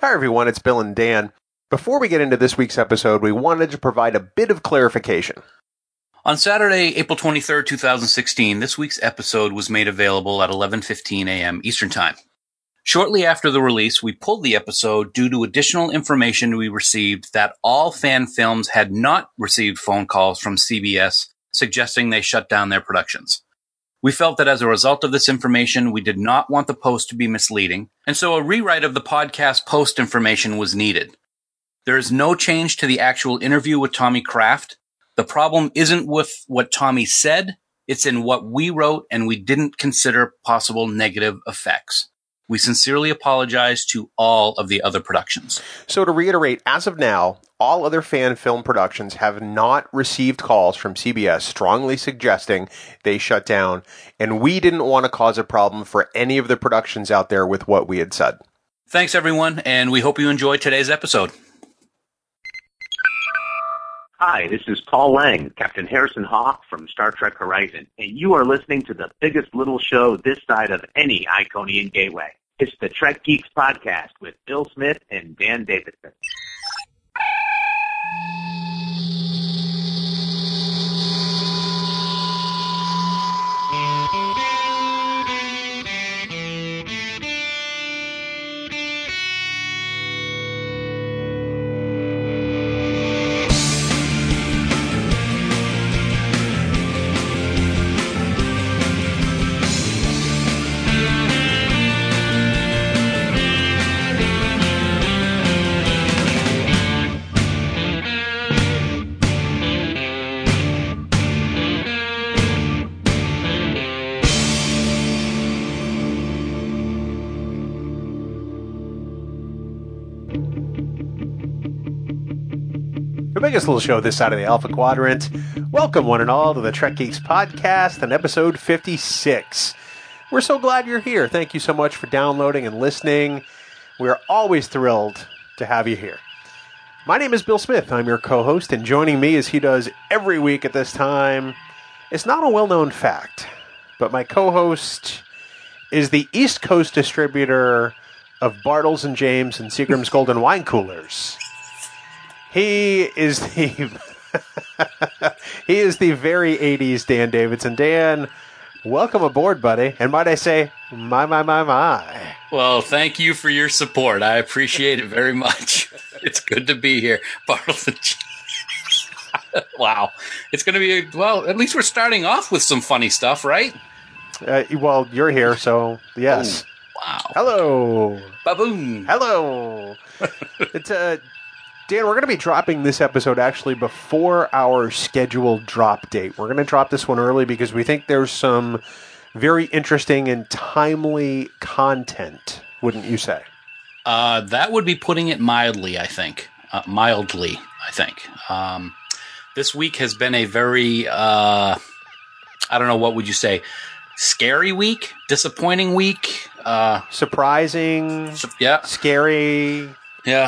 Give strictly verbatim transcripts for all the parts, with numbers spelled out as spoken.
Hi everyone, it's Bill and Dan. Before we get into this week's episode, we wanted to provide a bit of clarification. On Saturday, April twenty-third, two thousand sixteen, this week's episode was made available at eleven fifteen a.m. Eastern Time. Shortly after the release, we pulled the episode due to additional information we received that all fan films had not received phone calls from C B S suggesting they shut down their productions. We felt that as a result of this information, we did not want the post to be misleading, and so a rewrite of the podcast post information was needed. There is no change to the actual interview with Tommy Kraft. The problem isn't with what Tommy said, it's in what we wrote, and we didn't consider possible negative effects. We sincerely apologize to all of the other productions. So to reiterate, as of now, all other fan film productions have not received calls from C B S strongly suggesting they shut down, and we didn't want to cause a problem for any of the productions out there with what we had said. Thanks, everyone, and we hope you enjoyed today's episode. Hi, this is Paul Lang, Captain Harrison Hawk from Star Trek Horizon, and you are listening to the biggest little show this side of any Iconian Gateway. It's the Trek Geeks Podcast with Bill Smith and Dan Davidson. Biggest little show this side of the Alpha Quadrant. Welcome one and all to the Trek Geeks Podcast and episode fifty-six. We're so glad you're here. Thank you so much for downloading and listening. We're always thrilled to have you here. My name is Bill Smith. I'm your co-host, and joining me as he does every week at this time, it's not a well-known fact, but my co-host is the East Coast distributor of Bartles and James and Seagram's Golden Wine Coolers. He is the he is the very eighties Dan Davidson. Dan, welcome aboard, buddy. And might I say, my, my, my, my. Well, thank you for your support. I appreciate it very much. It's good to be here. Bartles and James. Wow. It's going to be, well, at least we're starting off with some funny stuff, right? Uh, well, you're here, so yes. Oh, wow. Hello. Ba-boom. Hello. It's a... Uh, Dan, we're going to be dropping this episode actually before our scheduled drop date. We're going to drop this one early because we think there's some very interesting and timely content, wouldn't you say? Uh, that would be putting it mildly, I think. Uh, mildly, I think. Um, this week has been a very, uh, I don't know, what would you say? Scary week? Disappointing week? Uh, Surprising. Su- yeah. Scary. Yeah,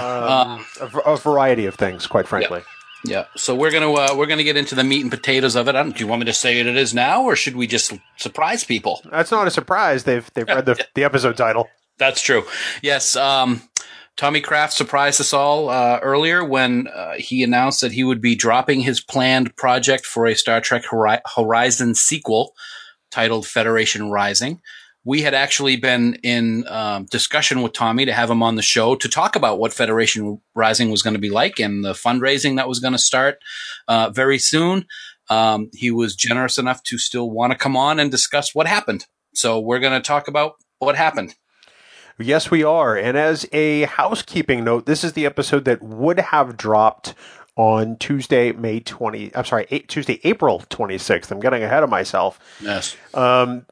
um, uh, a, a variety of things, quite frankly. Yeah, yeah. So we're gonna uh, we're gonna get into the meat and potatoes of it. I don't, do you want me to say what it is now, or should we just surprise people? That's not a surprise. They've they've read the the episode title. That's true. Yes, um, Tommy Kraft surprised us all uh, earlier when uh, he announced that he would be dropping his planned project for a Star Trek Hori- Horizon sequel titled Federation Rising. We had actually been in um, discussion with Tommy to have him on the show to talk about what Federation Rising was going to be like and the fundraising that was going to start uh, very soon. Um, he was generous enough to still want to come on and discuss what happened. So we're going to talk about what happened. Yes, we are. And as a housekeeping note, this is the episode that would have dropped on Tuesday, May twentieth. I'm sorry, eight, Tuesday, April twenty-sixth. I'm getting ahead of myself. Yes. Um,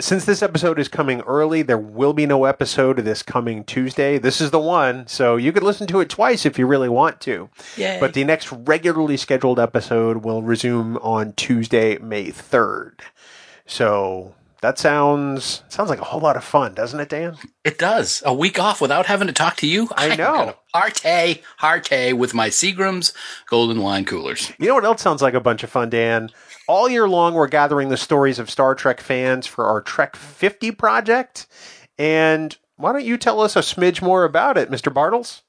Since this episode is coming early, there will be no episode of this coming Tuesday. This is the one, so you could listen to it twice if you really want to. Yay. But the next regularly scheduled episode will resume on Tuesday, May third. So that sounds sounds like a whole lot of fun, doesn't it, Dan? It does. A week off without having to talk to you? I know. Harte, harte with my Seagram's Golden Wine Coolers. You know what else sounds like a bunch of fun, Dan? All year long, we're gathering the stories of Star Trek fans for our Trek fifty project, and Why don't you tell us a smidge more about it, Mister Bartles?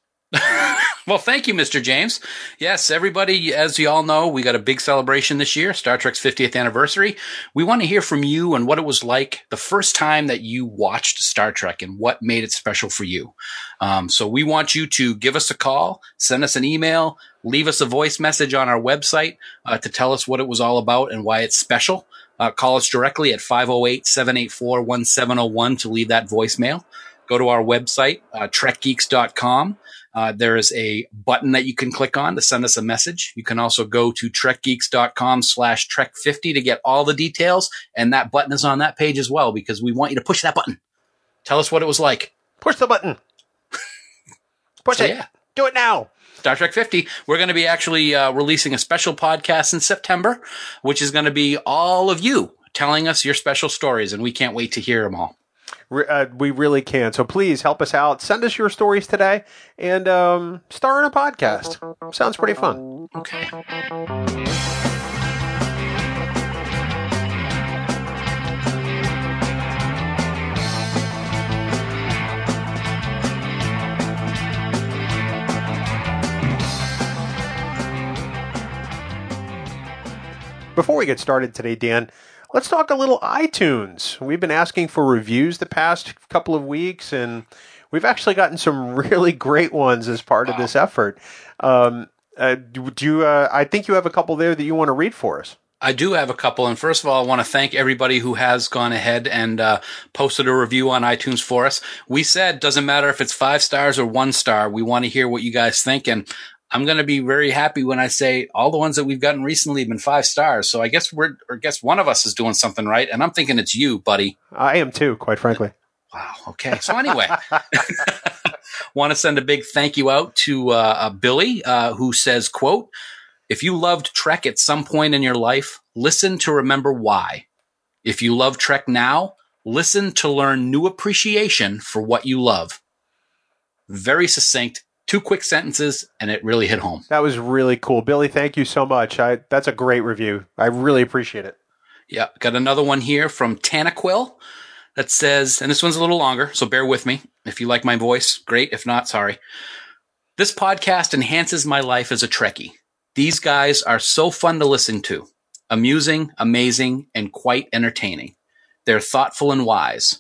Well, thank you, Mister James. Yes, everybody, as you all know, we got a big celebration this year, Star Trek's fiftieth anniversary. We want to hear from you and what it was like the first time that you watched Star Trek and what made it special for you. Um, so we want you to give us a call, send us an email, leave us a voice message on our website uh, to tell us what it was all about and why it's special. Uh, call us directly at five oh eight, seven eight four, one seven oh one to leave that voicemail. Go to our website, uh, trek geeks dot com. Uh, there is a button that you can click on to send us a message. You can also go to trek geeks dot com slash trek fifty to get all the details. And that button is on that page as well, because we want you to push that button. Tell us what it was like. Push the button. Push so, it. Yeah. Do it now. Star Trek fifty. We're going to be actually uh, releasing a special podcast in September, which is going to be all of you telling us your special stories. And we can't wait to hear them all. Uh, we really can. So please help us out. Send us your stories today and um, star in a podcast. Sounds pretty fun. Okay. Before we get started today, Dan, let's talk a little iTunes. We've been asking for reviews the past couple of weeks, and we've actually gotten some really great ones as part wow. of this effort. Um, uh, do, do you? Uh, I think you have a couple there that you want to read for us. I do have a couple, and first of all, I want to thank everybody who has gone ahead and uh, posted a review on iTunes for us. We said doesn't matter if it's five stars or one star. We want to hear what you guys think, and I'm going to be very happy when I say all the ones that we've gotten recently have been five stars. So I guess we're, or guess one of us is doing something right. And I'm thinking it's you, buddy. I am too, quite frankly. Wow. Okay. So anyway, want to send a big thank you out to uh, Billy, uh, who says, quote, "If you loved Trek at some point in your life, listen to remember why. If you love Trek now, listen to learn new appreciation for what you love." Very succinct. Two quick sentences, and it really hit home. That was really cool. Billy, thank you so much. I, that's a great review. I really appreciate it. Yeah. Got another one here from Tanaquil that says, and this one's a little longer, so bear with me. If you like my voice, great. If not, sorry. "This podcast enhances my life as a Trekkie. These guys are so fun to listen to. Amusing, amazing, and quite entertaining. They're thoughtful and wise.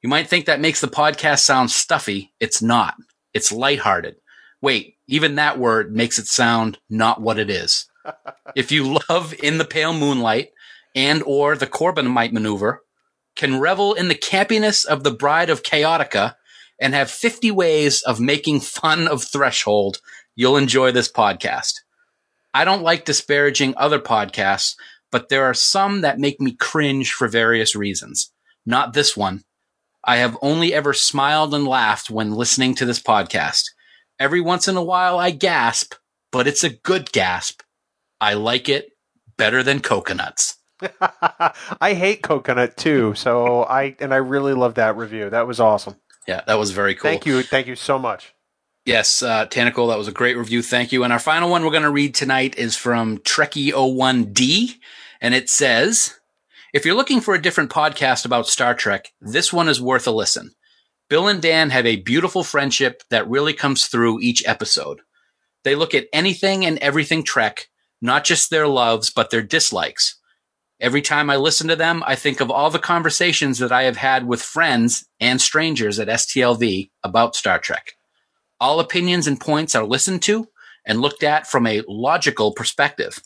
You might think that makes the podcast sound stuffy. It's not. It's lighthearted. Wait, even that word makes it sound not what it is. If you love In the Pale Moonlight and or The Corbinite Maneuver, can revel in the campiness of The Bride of Chaotica and have fifty ways of making fun of Threshold, you'll enjoy this podcast. I don't like disparaging other podcasts, but there are some that make me cringe for various reasons. Not this one. I have only ever smiled and laughed when listening to this podcast. Every once in a while I gasp, but it's a good gasp. I like it better than coconuts." I hate coconut too, so I and I really love that review. That was awesome. Yeah, that was very cool. Thank you. Thank you so much. Yes, uh, Tanaquil, that was a great review. Thank you. And our final one we're going to read tonight is from Trekkie oh one D, and it says, "If you're looking for a different podcast about Star Trek, this one is worth a listen. Bill and Dan have a beautiful friendship that really comes through each episode. They look at anything and everything Trek, not just their loves, but their dislikes. Every time I listen to them, I think of all the conversations that I have had with friends and strangers at S T L V about Star Trek. All opinions and points are listened to and looked at from a logical perspective.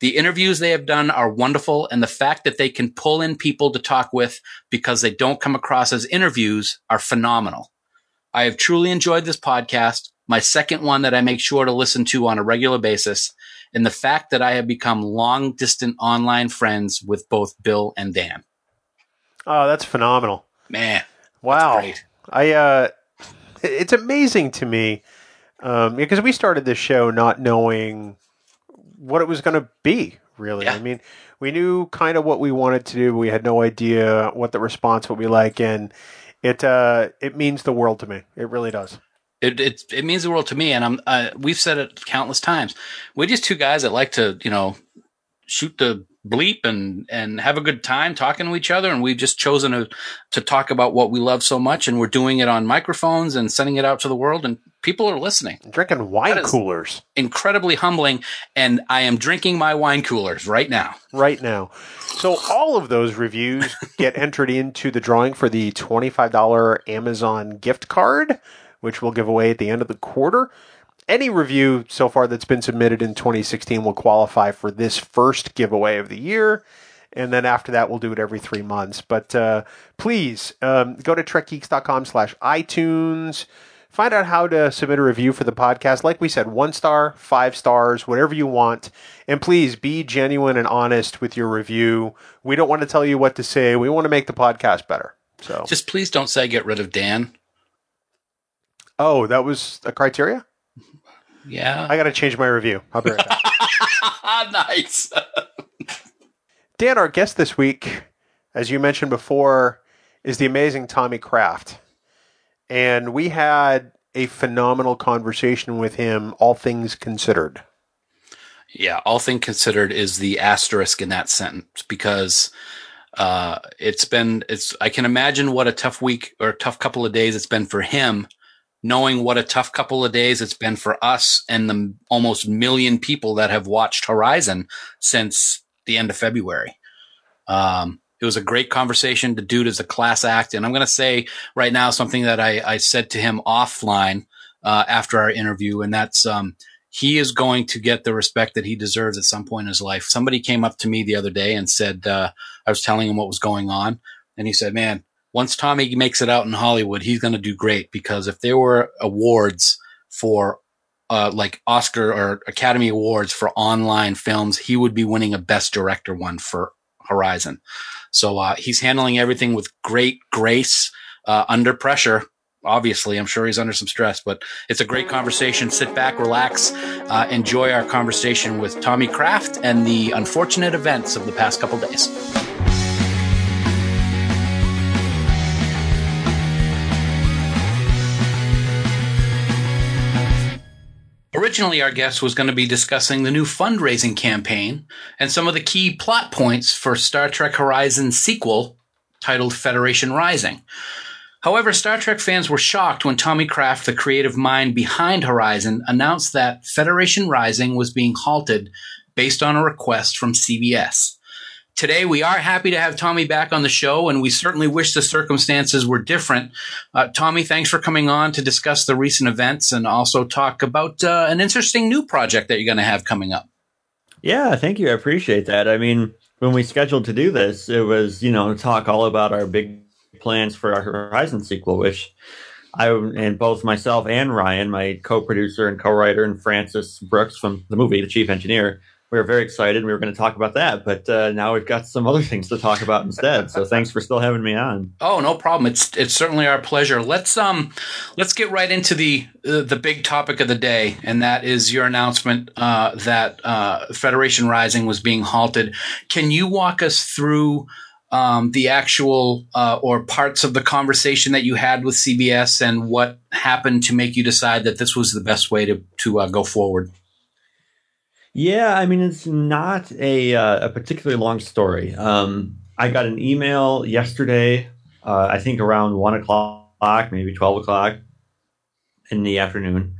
The interviews they have done are wonderful, and the fact that they can pull in people to talk with because they don't come across as interviews are phenomenal. I have truly enjoyed this podcast, my second one that I make sure to listen to on a regular basis, and the fact that I have become long-distant online friends with both Bill and Dan." Oh, that's phenomenal. Man. Wow. I uh, it's amazing to me um, because we started this show not knowing what it was going to be, really. Yeah. I mean, we knew kind of what we wanted to do. We had no idea what the response would be like, and it uh, it means the world to me. It really does. It it, it means the world to me, and I'm uh, we've said it countless times. We're just two guys that like to, you know, shoot the bleep and, and have a good time talking to each other. And we've just chosen to, to talk about what we love so much. And we're doing it on microphones and sending it out to the world. And people are listening. Drinking wine coolers. Incredibly humbling. And I am drinking my wine coolers right now. Right now. So all of those reviews get entered into the drawing for the twenty-five dollars Amazon gift card, which we'll give away at the end of the quarter. Any review so far that's been submitted in twenty sixteen will qualify for this first giveaway of the year. And then after that, we'll do it every three months. But uh, please um, go to trekgeeks.com slash iTunes. Find out how to submit a review for the podcast. Like we said, one star, five stars, whatever you want. And please be genuine and honest with your review. We don't want to tell you what to say. We want to make the podcast better. So just please don't say get rid of Dan. Oh, that was a criteria? Yeah. I got to change my review. I'll be right back. Nice. Dan, our guest this week, as you mentioned before, is the amazing Tommy Kraft. And we had a phenomenal conversation with him, all things considered. Yeah, all things considered is the asterisk in that sentence, because uh, it's been, it's, I can imagine what a tough week or a tough couple of days it's been for him, knowing what a tough couple of days it's been for us and the almost million people that have watched Horizon since the end of February. Um, it was a great conversation. The dude is a class act. And I'm going to say right now something that I, I said to him offline uh, after our interview, and that's um, he is going to get the respect that he deserves at some point in his life. Somebody came up to me the other day and said, uh, I was telling him what was going on, and he said, man, once Tommy makes it out in Hollywood, he's going to do great, because if there were awards for uh, like Oscar or Academy Awards for online films, he would be winning a Best Director one for Horizon. So uh, he's handling everything with great grace, uh, under pressure. Obviously, I'm sure he's under some stress, but it's a great conversation. Sit back, relax, uh, enjoy our conversation with Tommy Kraft and the unfortunate events of the past couple days. Originally, our guest was going to be discussing the new fundraising campaign and some of the key plot points for Star Trek Horizon's sequel titled Federation Rising. However, Star Trek fans were shocked when Tommy Kraft, the creative mind behind Horizon, announced that Federation Rising was being halted based on a request from C B S. Today, we are happy to have Tommy back on the show, and we certainly wish the circumstances were different. Uh, Tommy, thanks for coming on to discuss the recent events and also talk about uh, an interesting new project that you're going to have coming up. Yeah, thank you. I appreciate that. I mean, when we scheduled to do this, it was, you know, talk all about our big plans for our Horizon sequel, which I, and both myself and Ryan, my co-producer and co-writer, and Francis Brooks from the movie, the chief engineer, we were very excited. We were going to talk about that, but uh, now we've got some other things to talk about instead. So thanks for still having me on. Oh, no problem. It's it's certainly our pleasure. Let's um let's get right into the uh, the big topic of the day, and that is your announcement uh, that uh, Federation Rising was being halted. Can you walk us through um, the actual uh, or parts of the conversation that you had with C B S and what happened to make you decide that this was the best way to to uh, go forward? Yeah, I mean, it's not a uh, a particularly long story. Um, I got an email yesterday, uh, I think around one o'clock, maybe twelve o'clock in the afternoon.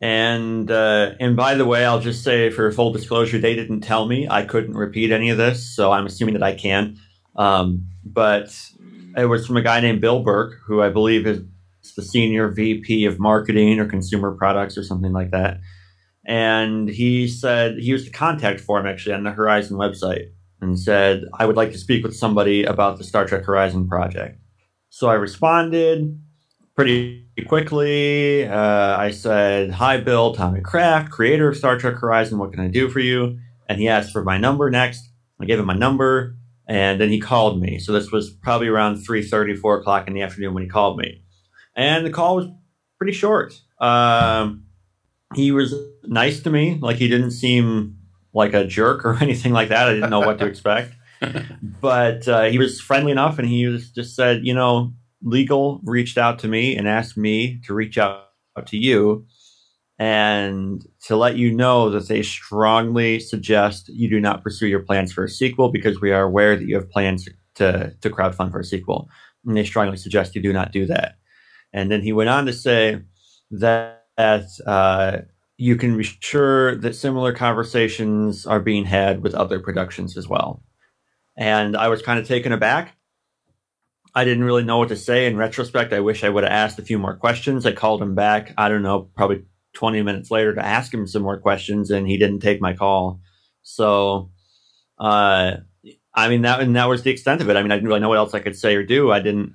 And uh, and by the way, I'll just say for full disclosure, they didn't tell me. I couldn't repeat any of this, so I'm assuming that I can. Um, but it was from a guy named Bill Burke, who I believe is the senior V P of marketing or consumer products or something like that. And he said he used the contact form actually on the Horizon website and said, I would like to speak with somebody about the Star Trek Horizon project. So I responded pretty quickly. Uh, I said, hi, Bill, Tommy Kraft, creator of Star Trek Horizon. What can I do for you? And he asked for my number next. I gave him my number, and then he called me. So this was probably around three thirty, four o'clock in the afternoon when he called me. And the call was pretty short. Um, he was nice to me. Like, he didn't seem like a jerk or anything like that. I didn't know what to expect. But uh, he was friendly enough, and he was, just said, you know, legal reached out to me and asked me to reach out to you. and to let you know that they strongly suggest you do not pursue your plans for a sequel because we are aware that you have plans to, to crowdfund for a sequel. And they strongly suggest you do not do that. And then he went on to say that uh, you can be sure that similar conversations are being had with other productions as well. And I was kind of taken aback. I didn't really know what to say. In retrospect, I wish I would have asked a few more questions. I called him back, I don't know, probably twenty minutes later to ask him some more questions, and he didn't take my call. So, uh, I mean, that, and that was the extent of it. I mean, I didn't really know what else I could say or do. I didn't,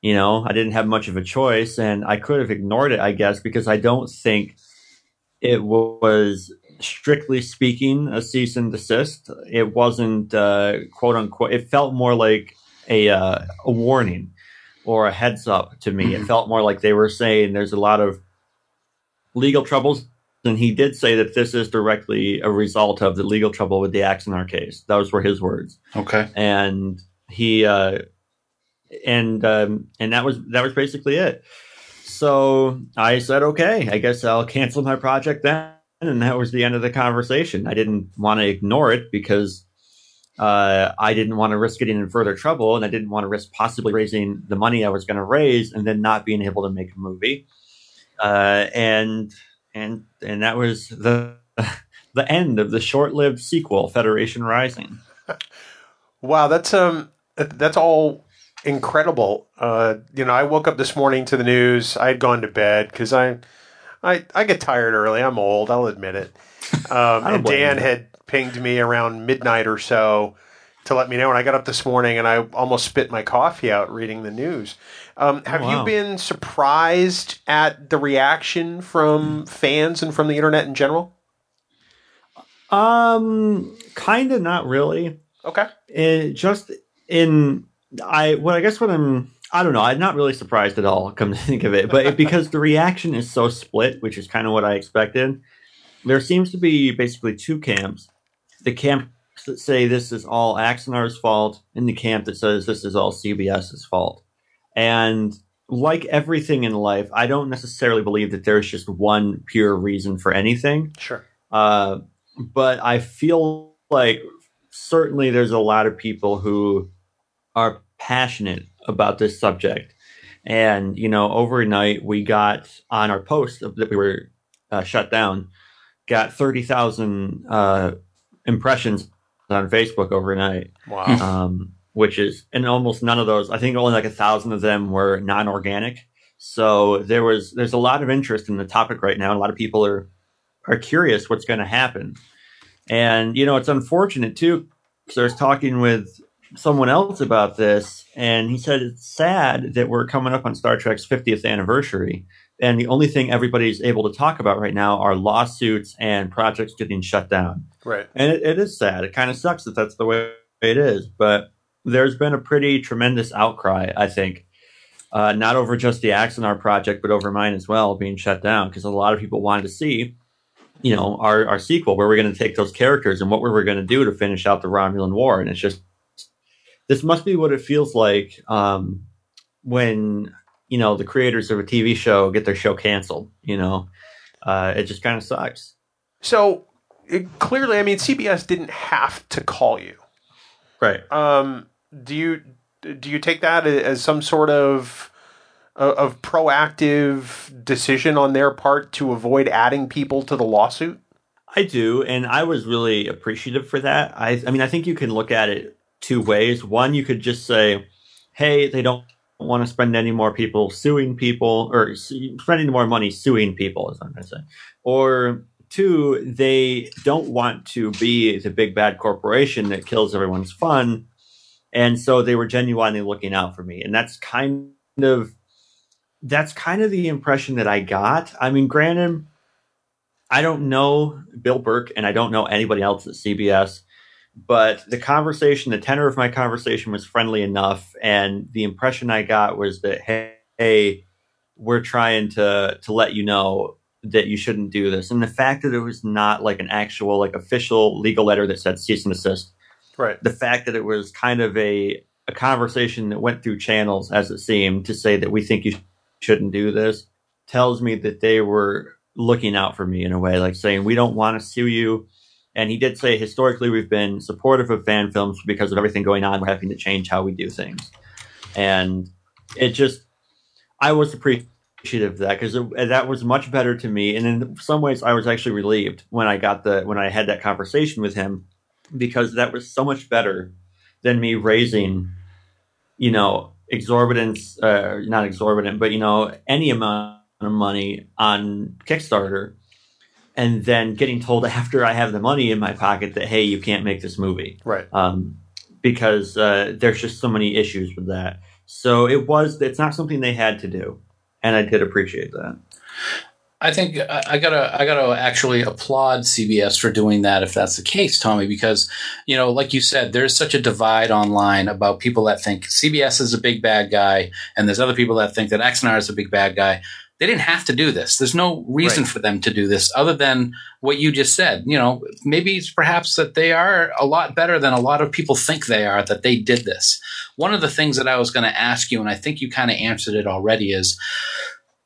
you know, I didn't have much of a choice, and I could have ignored it, I guess, because I don't think it was, strictly speaking, a cease and desist. It wasn't, uh, quote unquote, it felt more like a, uh, a warning or a heads up to me. It felt more like they were saying there's a lot of legal troubles. And he did say that this is directly a result of the legal trouble with the Axanar case. Those were his words. Okay. And he, uh, and, um, and that was, that was basically it. So I said, okay, I guess I'll cancel my project then. And that was the end of the conversation. I didn't want to ignore it because uh, I didn't want to risk getting in further trouble, and I didn't want to risk possibly raising the money I was going to raise and then not being able to make a movie. Uh, and and and that was the the end of the short-lived sequel, Federation Rising. Wow, that's um, that's all incredible. Uh, you know, I woke up this morning to the news. I had gone to bed because I. I, I get tired early. I'm old. I'll admit it. Um, and Dan had pinged me around midnight or so to let me know. And I got up this morning and I almost spit my coffee out reading the news. Um, have oh, wow. you been surprised at the reaction from fans and from the internet in general? Um, kind of not really. Okay. It, just in I well, I guess what I'm. I don't know. I'm not really surprised at all, come to think of it. But it, because the reaction is so split, which is kind of what I expected, there seems to be basically two camps. The camp that say this is all Axanar's fault, and the camp that says this is all CBS's fault. And like everything in life, I don't necessarily believe that there's just one pure reason for anything. Sure. Uh, but I feel like certainly there's a lot of people who are passionate about this subject. And, you know, overnight we got on our post that we were uh, shut down, got thirty thousand uh, impressions on Facebook overnight. Wow. Um, which is, and almost none of those, I think only like a thousand of them were non-organic. So there was, there's a lot of interest in the topic right now. A lot of people are, are curious what's going to happen. And, you know, it's unfortunate too, because I was talking with someone else about this, and he said it's sad that we're coming up on Star Trek's fiftieth anniversary, and the only thing everybody's able to talk about right now are lawsuits and projects getting shut down. Right. And it, it is sad. It kind of sucks that that's the way it is, but there's been a pretty tremendous outcry, I think, uh, not over just the Axanar project, but over mine as well being shut down, because a lot of people wanted to see, you know, our, our sequel, where we're going to take those characters and what we were going to do to finish out the Romulan War. And it's just, this must be what it feels like um, when, you know, the creators of a T V show get their show canceled. You know, uh, it just kind of sucks. So it, clearly, I mean, C B S didn't have to call you, right? Um, do you do you take that as some sort of of proactive decision on their part to avoid adding people to the lawsuit? I do, and I was really appreciative for that. I, I mean, I think you can look at it two ways. One, you could just say, hey, they don't want to spend any more people suing people or spending more money suing people, is what I'm going to say. Or two, they don't want to be the big bad corporation that kills everyone's fun. And so they were genuinely looking out for me. And that's kind of, that's kind of the impression that I got. I mean, granted, I don't know Bill Burke and I don't know anybody else at C B S. But the conversation, the tenor of my conversation was friendly enough. And the impression I got was that, hey, hey, we're trying to to let you know that you shouldn't do this. And the fact that it was not like an actual, like official legal letter that said cease and desist. Right. The fact that it was kind of a, a conversation that went through channels, as it seemed, to say that we think you shouldn't do this tells me that they were looking out for me in a way, like saying, we don't want to sue you. And he did say, historically, we've been supportive of fan films because of everything going on. We're having to change how we do things. And it just, I was appreciative of that because that was much better to me. And in some ways, I was actually relieved when I got the, when I had that conversation with him, because that was so much better than me raising, you know, exorbitant, uh, not exorbitant, but, you know, any amount of money on Kickstarter. And then getting told after I have the money in my pocket that, hey, you can't make this movie. Right. Um, because uh, there's just so many issues with that. So it was, it's not something they had to do. And I did appreciate that. I think I, I gotta, I gotta actually applaud C B S for doing that if that's the case, Tommy, because, you know, like you said, there's such a divide online about people that think C B S is a big bad guy. And there's other people that think that Axanar is a big bad guy. They didn't have to do this. There's no reason right. for them to do this other than what you just said. You know, maybe it's perhaps that they are a lot better than a lot of people think they are, that they did this. One of the things that I was going to ask you, and I think you kind of answered it already, is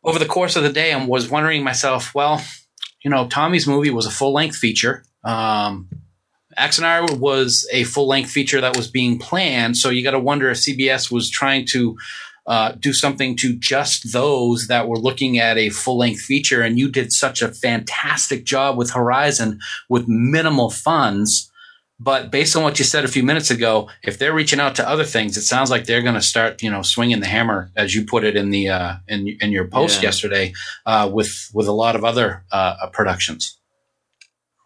over the course of the day, I was wondering myself, well, you know, Tommy's movie was a full-length feature. Um, Axanar was a full-length feature that was being planned. So you got to wonder if C B S was trying to Uh, do something to just those that were looking at a full-length feature, and you did such a fantastic job with Horizon with minimal funds. But based on what you said a few minutes ago, if they're reaching out to other things, it sounds like they're going to start, you know, swinging the hammer, as you put it in the uh, in in your post yeah. yesterday, uh, with with a lot of other uh, productions.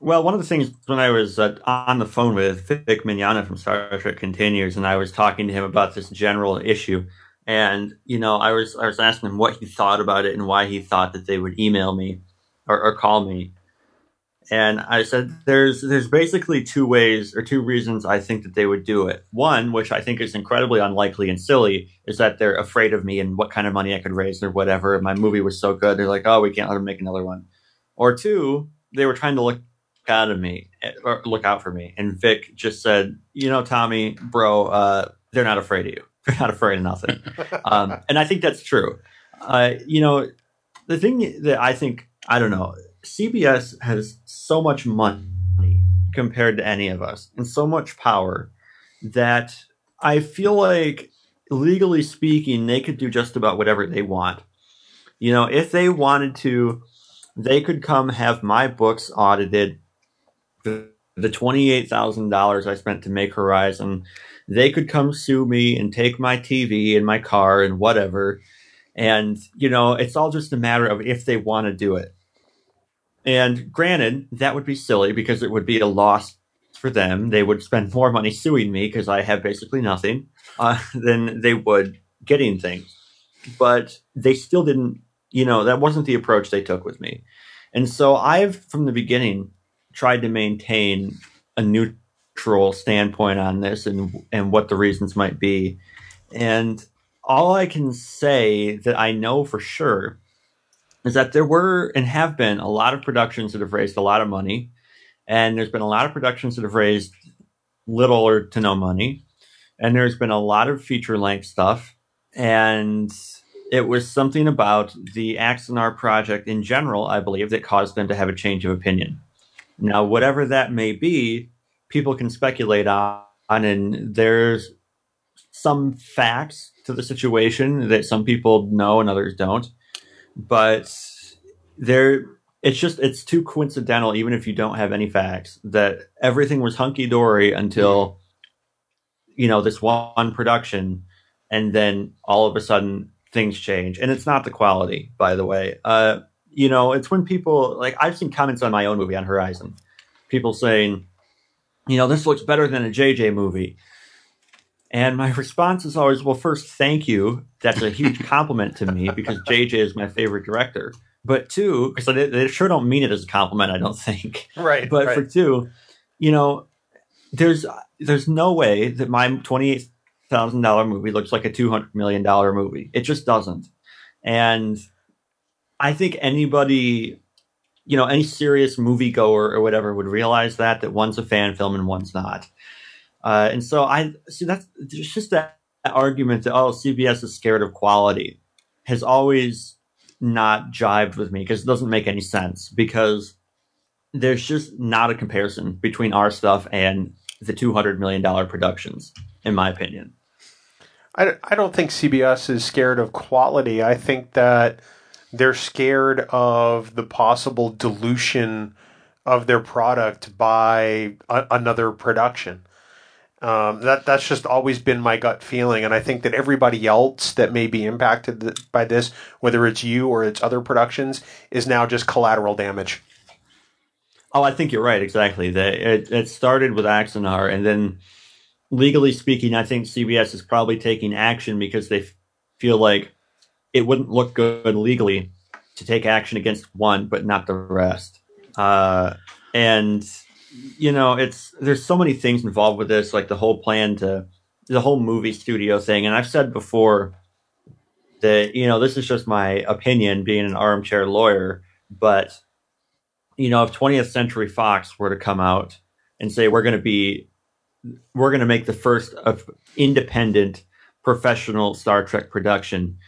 Well, one of the things when I was uh, on the phone with Vic Mignogna from Star Trek Continues, and I was talking to him about this general issue. And, you know, I was I was asking him what he thought about it and why he thought that they would email me or, or call me. And I said, there's there's basically two ways or two reasons I think that they would do it. One, which I think is incredibly unlikely and silly, is that they're afraid of me and what kind of money I could raise or whatever. My movie was so good. They're like, oh, we can't let them make another one. Or two, they were trying to look out of me or look out for me. And Vic just said, you know, Tommy, bro, uh, they're not afraid of you. They're not afraid of nothing. Um, and I think that's true. Uh, you know, the thing that I think, I don't know, C B S has so much money compared to any of us and so much power that I feel like, legally speaking, they could do just about whatever they want. You know, if they wanted to, they could come have my books audited, the twenty-eight thousand dollars I spent to make Horizon. They could come sue me and take my T V and my car and whatever. And, you know, it's all just a matter of if they want to do it. And granted, that would be silly because it would be a loss for them. They would spend more money suing me because I have basically nothing uh, than they would getting things. But they still didn't, you know, that wasn't the approach they took with me. And so I've, from the beginning, tried to maintain a new standpoint on this and and what the reasons might be. And all I can say that I know for sure is that there were and have been a lot of productions that have raised a lot of money, and there's been a lot of productions that have raised little or to no money, and there's been a lot of feature-length stuff. And it was something about the Axanar project in general, I believe, that caused them to have a change of opinion. Now, whatever that may be, people can speculate on, and there's some facts to the situation that some people know and others don't. But there, it's just, it's too coincidental, even if you don't have any facts, that everything was hunky-dory until, you know, this one production, and then all of a sudden things change. And it's not the quality, by the way. Uh, you know, it's when people, like, I've seen comments on my own movie, on Horizon, people saying, you know, this looks better than a J J movie. And my response is always, well, first, thank you. That's a huge compliment to me because J J is my favorite director. But two, because they, they sure don't mean it as a compliment, I don't think. Right. But right. for two, you know, there's there's no way that my twenty-eight thousand dollars movie looks like a two hundred million dollars movie. It just doesn't. And I think anybody, you know, any serious moviegoer or whatever would realize that, that one's a fan film and one's not. Uh, and so I see that's just that argument that, oh, C B S is scared of quality has always not jived with me because it doesn't make any sense, because there's just not a comparison between our stuff and the two hundred million dollars productions, in my opinion. I, I don't think C B S is scared of quality. I think that they're scared of the possible dilution of their product by a, another production. Um, that that's just always been my gut feeling, and I think that everybody else that may be impacted th- by this, whether it's you or it's other productions, is now just collateral damage. Oh, I think you're right. Exactly. They, it, it started with Axanar, and then legally speaking, I think C B S is probably taking action because they f- feel like it wouldn't look good legally to take action against one, but not the rest. Uh, and... You know, it's there's so many things involved with this, like the whole plan to the whole movie studio thing. And I've said before that, you know, this is just my opinion being an armchair lawyer. But, you know, if twentieth Century Fox were to come out and say we're going to be we're going to make the first of independent professional Star Trek production,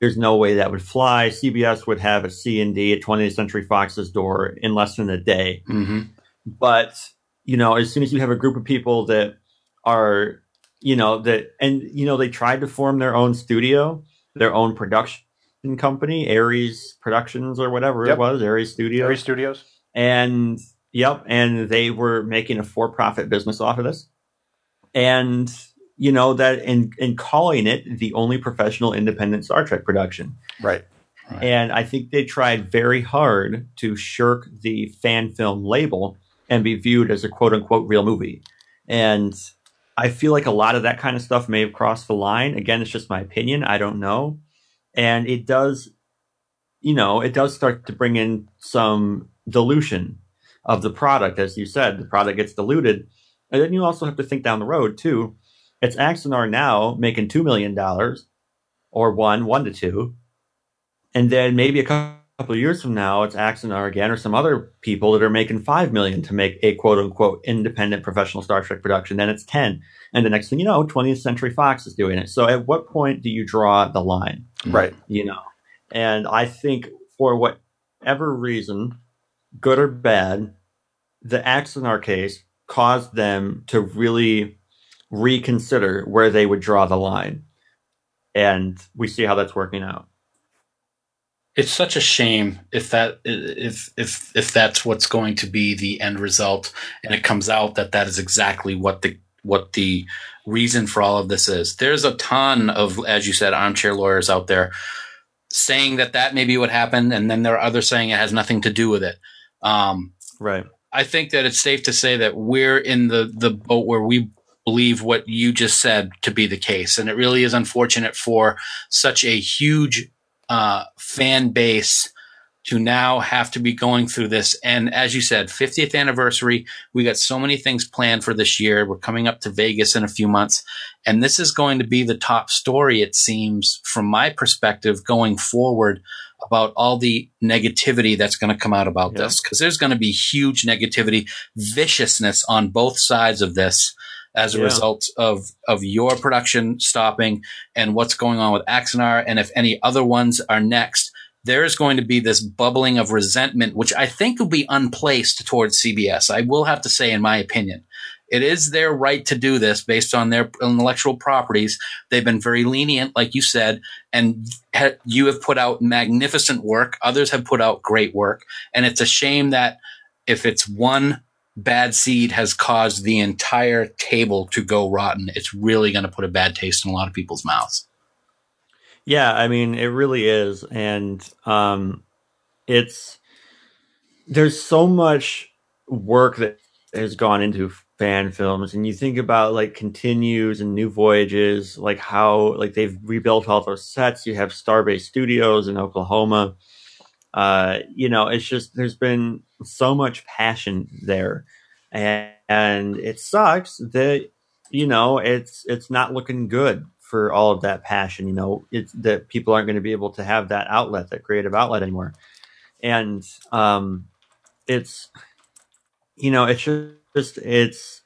there's no way that would fly. C B S would have a C and D at twentieth Century Fox's door in less than a day. Mm-hmm. But, you know, as soon as you have a group of people that are, you know, that and, you know, they tried to form their own studio, their own production company, Aries Productions or whatever yep. it was, Aries Studios. Aries Studios. And, yep. And they were making a for-profit business off of this. And, you know, that and, and calling it the only professional independent Star Trek production. Right. Right. And I think they tried very hard to shirk the fan film label and be viewed as a quote-unquote real movie. And I feel like a lot of that kind of stuff may have crossed the line. Again, it's just my opinion. I don't know. And it does, you know, it does start to bring in some dilution of the product. As you said, the product gets diluted. And then you also have to think down the road, too. It's Axanar now making two million dollars or one, one to two. And then maybe a couple of years from now, it's Axanar again or some other people that are making five million dollars to make a quote-unquote independent professional Star Trek production. Then it's ten. And the next thing you know, twentieth Century Fox is doing it. So at what point do you draw the line? Right. You know, and I think for whatever reason, good or bad, the Axanar case caused them to really reconsider where they would draw the line. And we see how that's working out. It's such a shame if that if if if that's what's going to be the end result, and it comes out that that is exactly what the what the reason for all of this is. There's a ton of, as you said, armchair lawyers out there saying that that maybe what happened, and then there are others saying it has nothing to do with it. Um, right. I think that it's safe to say that we're in the the boat where we believe what you just said to be the case, and it really is unfortunate for such a huge Uh, fan base to now have to be going through this. And as you said, fiftieth anniversary, we got so many things planned for this year. We're coming up to Vegas in a few months. And this is going to be the top story, it seems, from my perspective, going forward about all the negativity that's going to come out about yeah. this. Because there's going to be huge negativity, viciousness on both sides of this as a yeah. result of, of your production stopping and what's going on with Axanar. And if any other ones are next, there is going to be this bubbling of resentment, which I think will be unplaced towards C B S. I will have to say, in my opinion, it is their right to do this based on their intellectual properties. They've been very lenient, like you said, and ha- you have put out magnificent work. Others have put out great work. And it's a shame that if it's one bad seed has caused the entire table to go rotten. It's really going to put a bad taste in a lot of people's mouths. Yeah, I mean, it really is. And um, it's there's so much work that has gone into fan films. And you think about like Continues and New Voyages, like how like they've rebuilt all those sets. You have Starbase Studios in Oklahoma. Uh, you know, it's just there's been so much passion there, and, and it sucks that, you know, it's it's not looking good for all of that passion. You know, it's that people aren't going to be able to have that outlet, that creative outlet anymore. And um, it's, you know, it's just it's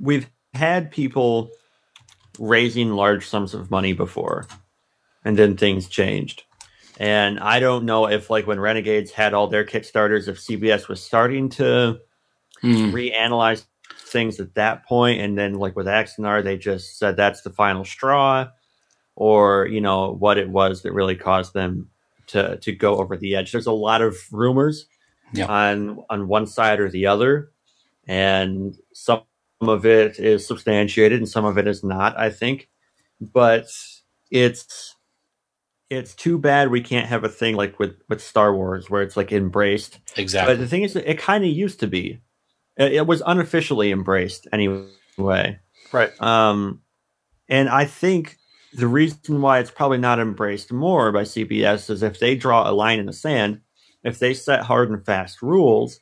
we've had people raising large sums of money before, and then things changed. And I don't know if, like, when Renegades had all their Kickstarters, if C B S was starting to mm. reanalyze things at that point. And then, like, with Axanar, they just said that's the final straw, or, you know, what it was that really caused them to, to go over the edge. There's a lot of rumors yeah. on, on one side or the other. And some of it is substantiated and some of it is not, I think. But it's... It's too bad we can't have a thing like with, with Star Wars where it's like embraced. Exactly. But the thing is, it kind of used to be. It, it was unofficially embraced anyway. Right. Um, and I think the reason why it's probably not embraced more by C B S is if they draw a line in the sand, if they set hard and fast rules,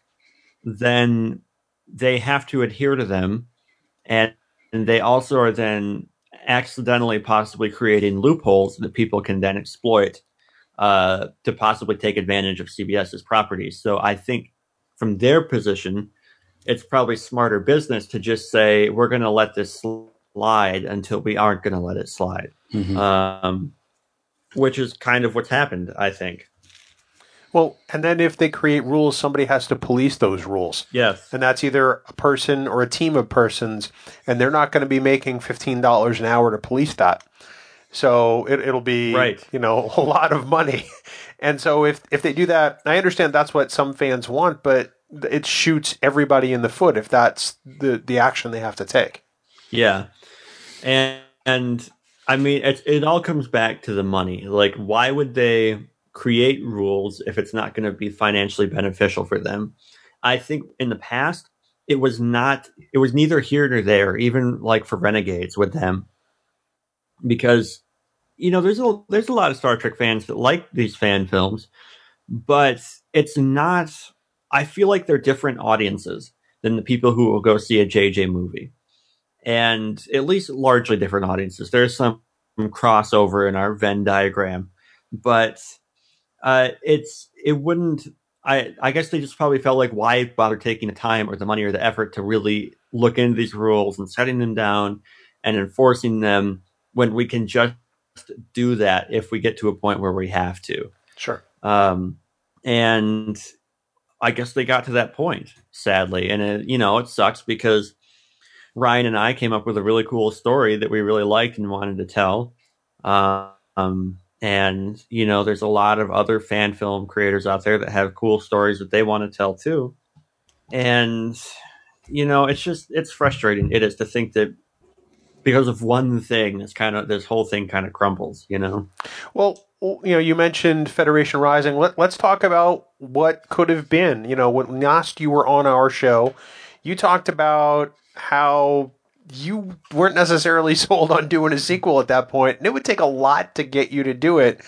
then they have to adhere to them. And, and they also are then... accidentally possibly creating loopholes that people can then exploit uh, to possibly take advantage of CBS's properties. So I think from their position, it's probably smarter business to just say, we're going to let this slide until we aren't going to let it slide, mm-hmm. um, which is kind of what's happened, I think. Well, and then if they create rules, somebody has to police those rules. Yes. And that's either a person or a team of persons, and they're not going to be making fifteen dollars an hour to police that. So it, it'll be, right. you know, a lot of money. And so if, if they do that, I understand that's what some fans want, but it shoots everybody in the foot if that's the, the action they have to take. Yeah. And, and I mean, it, it all comes back to the money. Like, why would they... create rules if it's not going to be financially beneficial for them? I think in the past it was not, it was neither here nor there, even like for Renegades with them, because, you know, there's a there's a lot of Star Trek fans that like these fan films, but it's not, I feel like they're different audiences than the people who will go see a J J movie, and at least largely different audiences. There's some crossover in our Venn diagram, but Uh, it's it wouldn't I, I guess they just probably felt like, why bother taking the time or the money or the effort to really look into these rules and setting them down and enforcing them when we can just do that if we get to a point where we have to. Sure. Um, and I guess they got to that point, sadly. And, it, you know, it sucks because Ryan and I came up with a really cool story that we really liked and wanted to tell. Um And, you know, there's a lot of other fan film creators out there that have cool stories that they want to tell, too. And, you know, it's just, it's frustrating. It is to think that because of one thing, it's kind of, this whole thing kind of crumbles, you know? Well, you know, you mentioned Federation Rising. Let, let's talk about what could have been. You know, when last you were on our show, you talked about how... you weren't necessarily sold on doing a sequel at that point, and it would take a lot to get you to do it.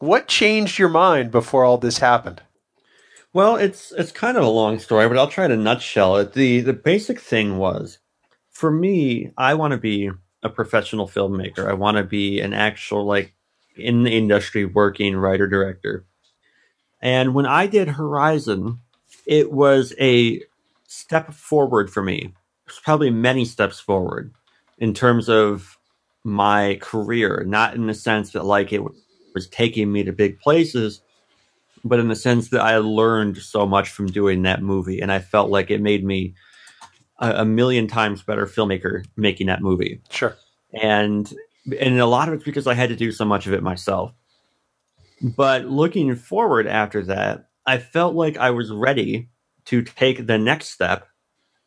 What changed your mind before all this happened? Well, it's it's kind of a long story, but I'll try to nutshell it. The, the basic thing was, for me, I want to be a professional filmmaker. I want to be an actual, like, in the industry working writer-director. And when I did Horizon, it was a step forward for me. Probably many steps forward in terms of my career, not in the sense that like it was taking me to big places, but in the sense that I learned so much from doing that movie. And I felt like it made me a, a million times better filmmaker making that movie. Sure. And, and a lot of it's because I had to do so much of it myself, but looking forward after that, I felt like I was ready to take the next step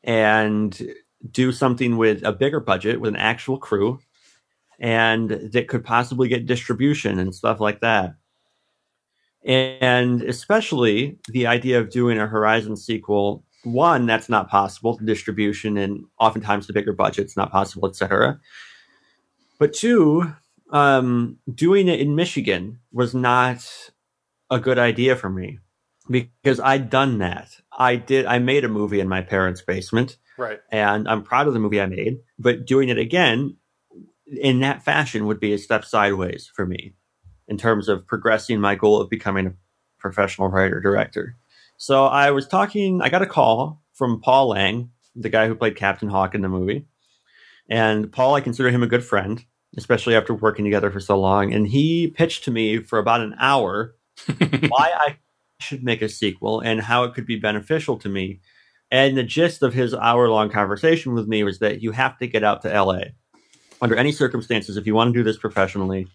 and do something with a bigger budget, with an actual crew, and that could possibly get distribution and stuff like that. And especially the idea of doing a Horizon sequel, one, that's not possible, the distribution and oftentimes the bigger budget's not possible, et cetera. But two, um, doing it in Michigan was not a good idea for me, because I'd done that. I did. I made a movie in my parents' basement, right? And I'm proud of the movie I made. But doing it again in that fashion would be a step sideways for me in terms of progressing my goal of becoming a professional writer-director. So I was talking. I got a call from Paul Lang, the guy who played Captain Hawk in the movie. And Paul, I consider him a good friend, especially after working together for so long. And he pitched to me for about an hour why I should make a sequel and how it could be beneficial to me. And the gist of his hour-long conversation with me was that you have to get out to L A. Under any circumstances, if you want to do this professionally,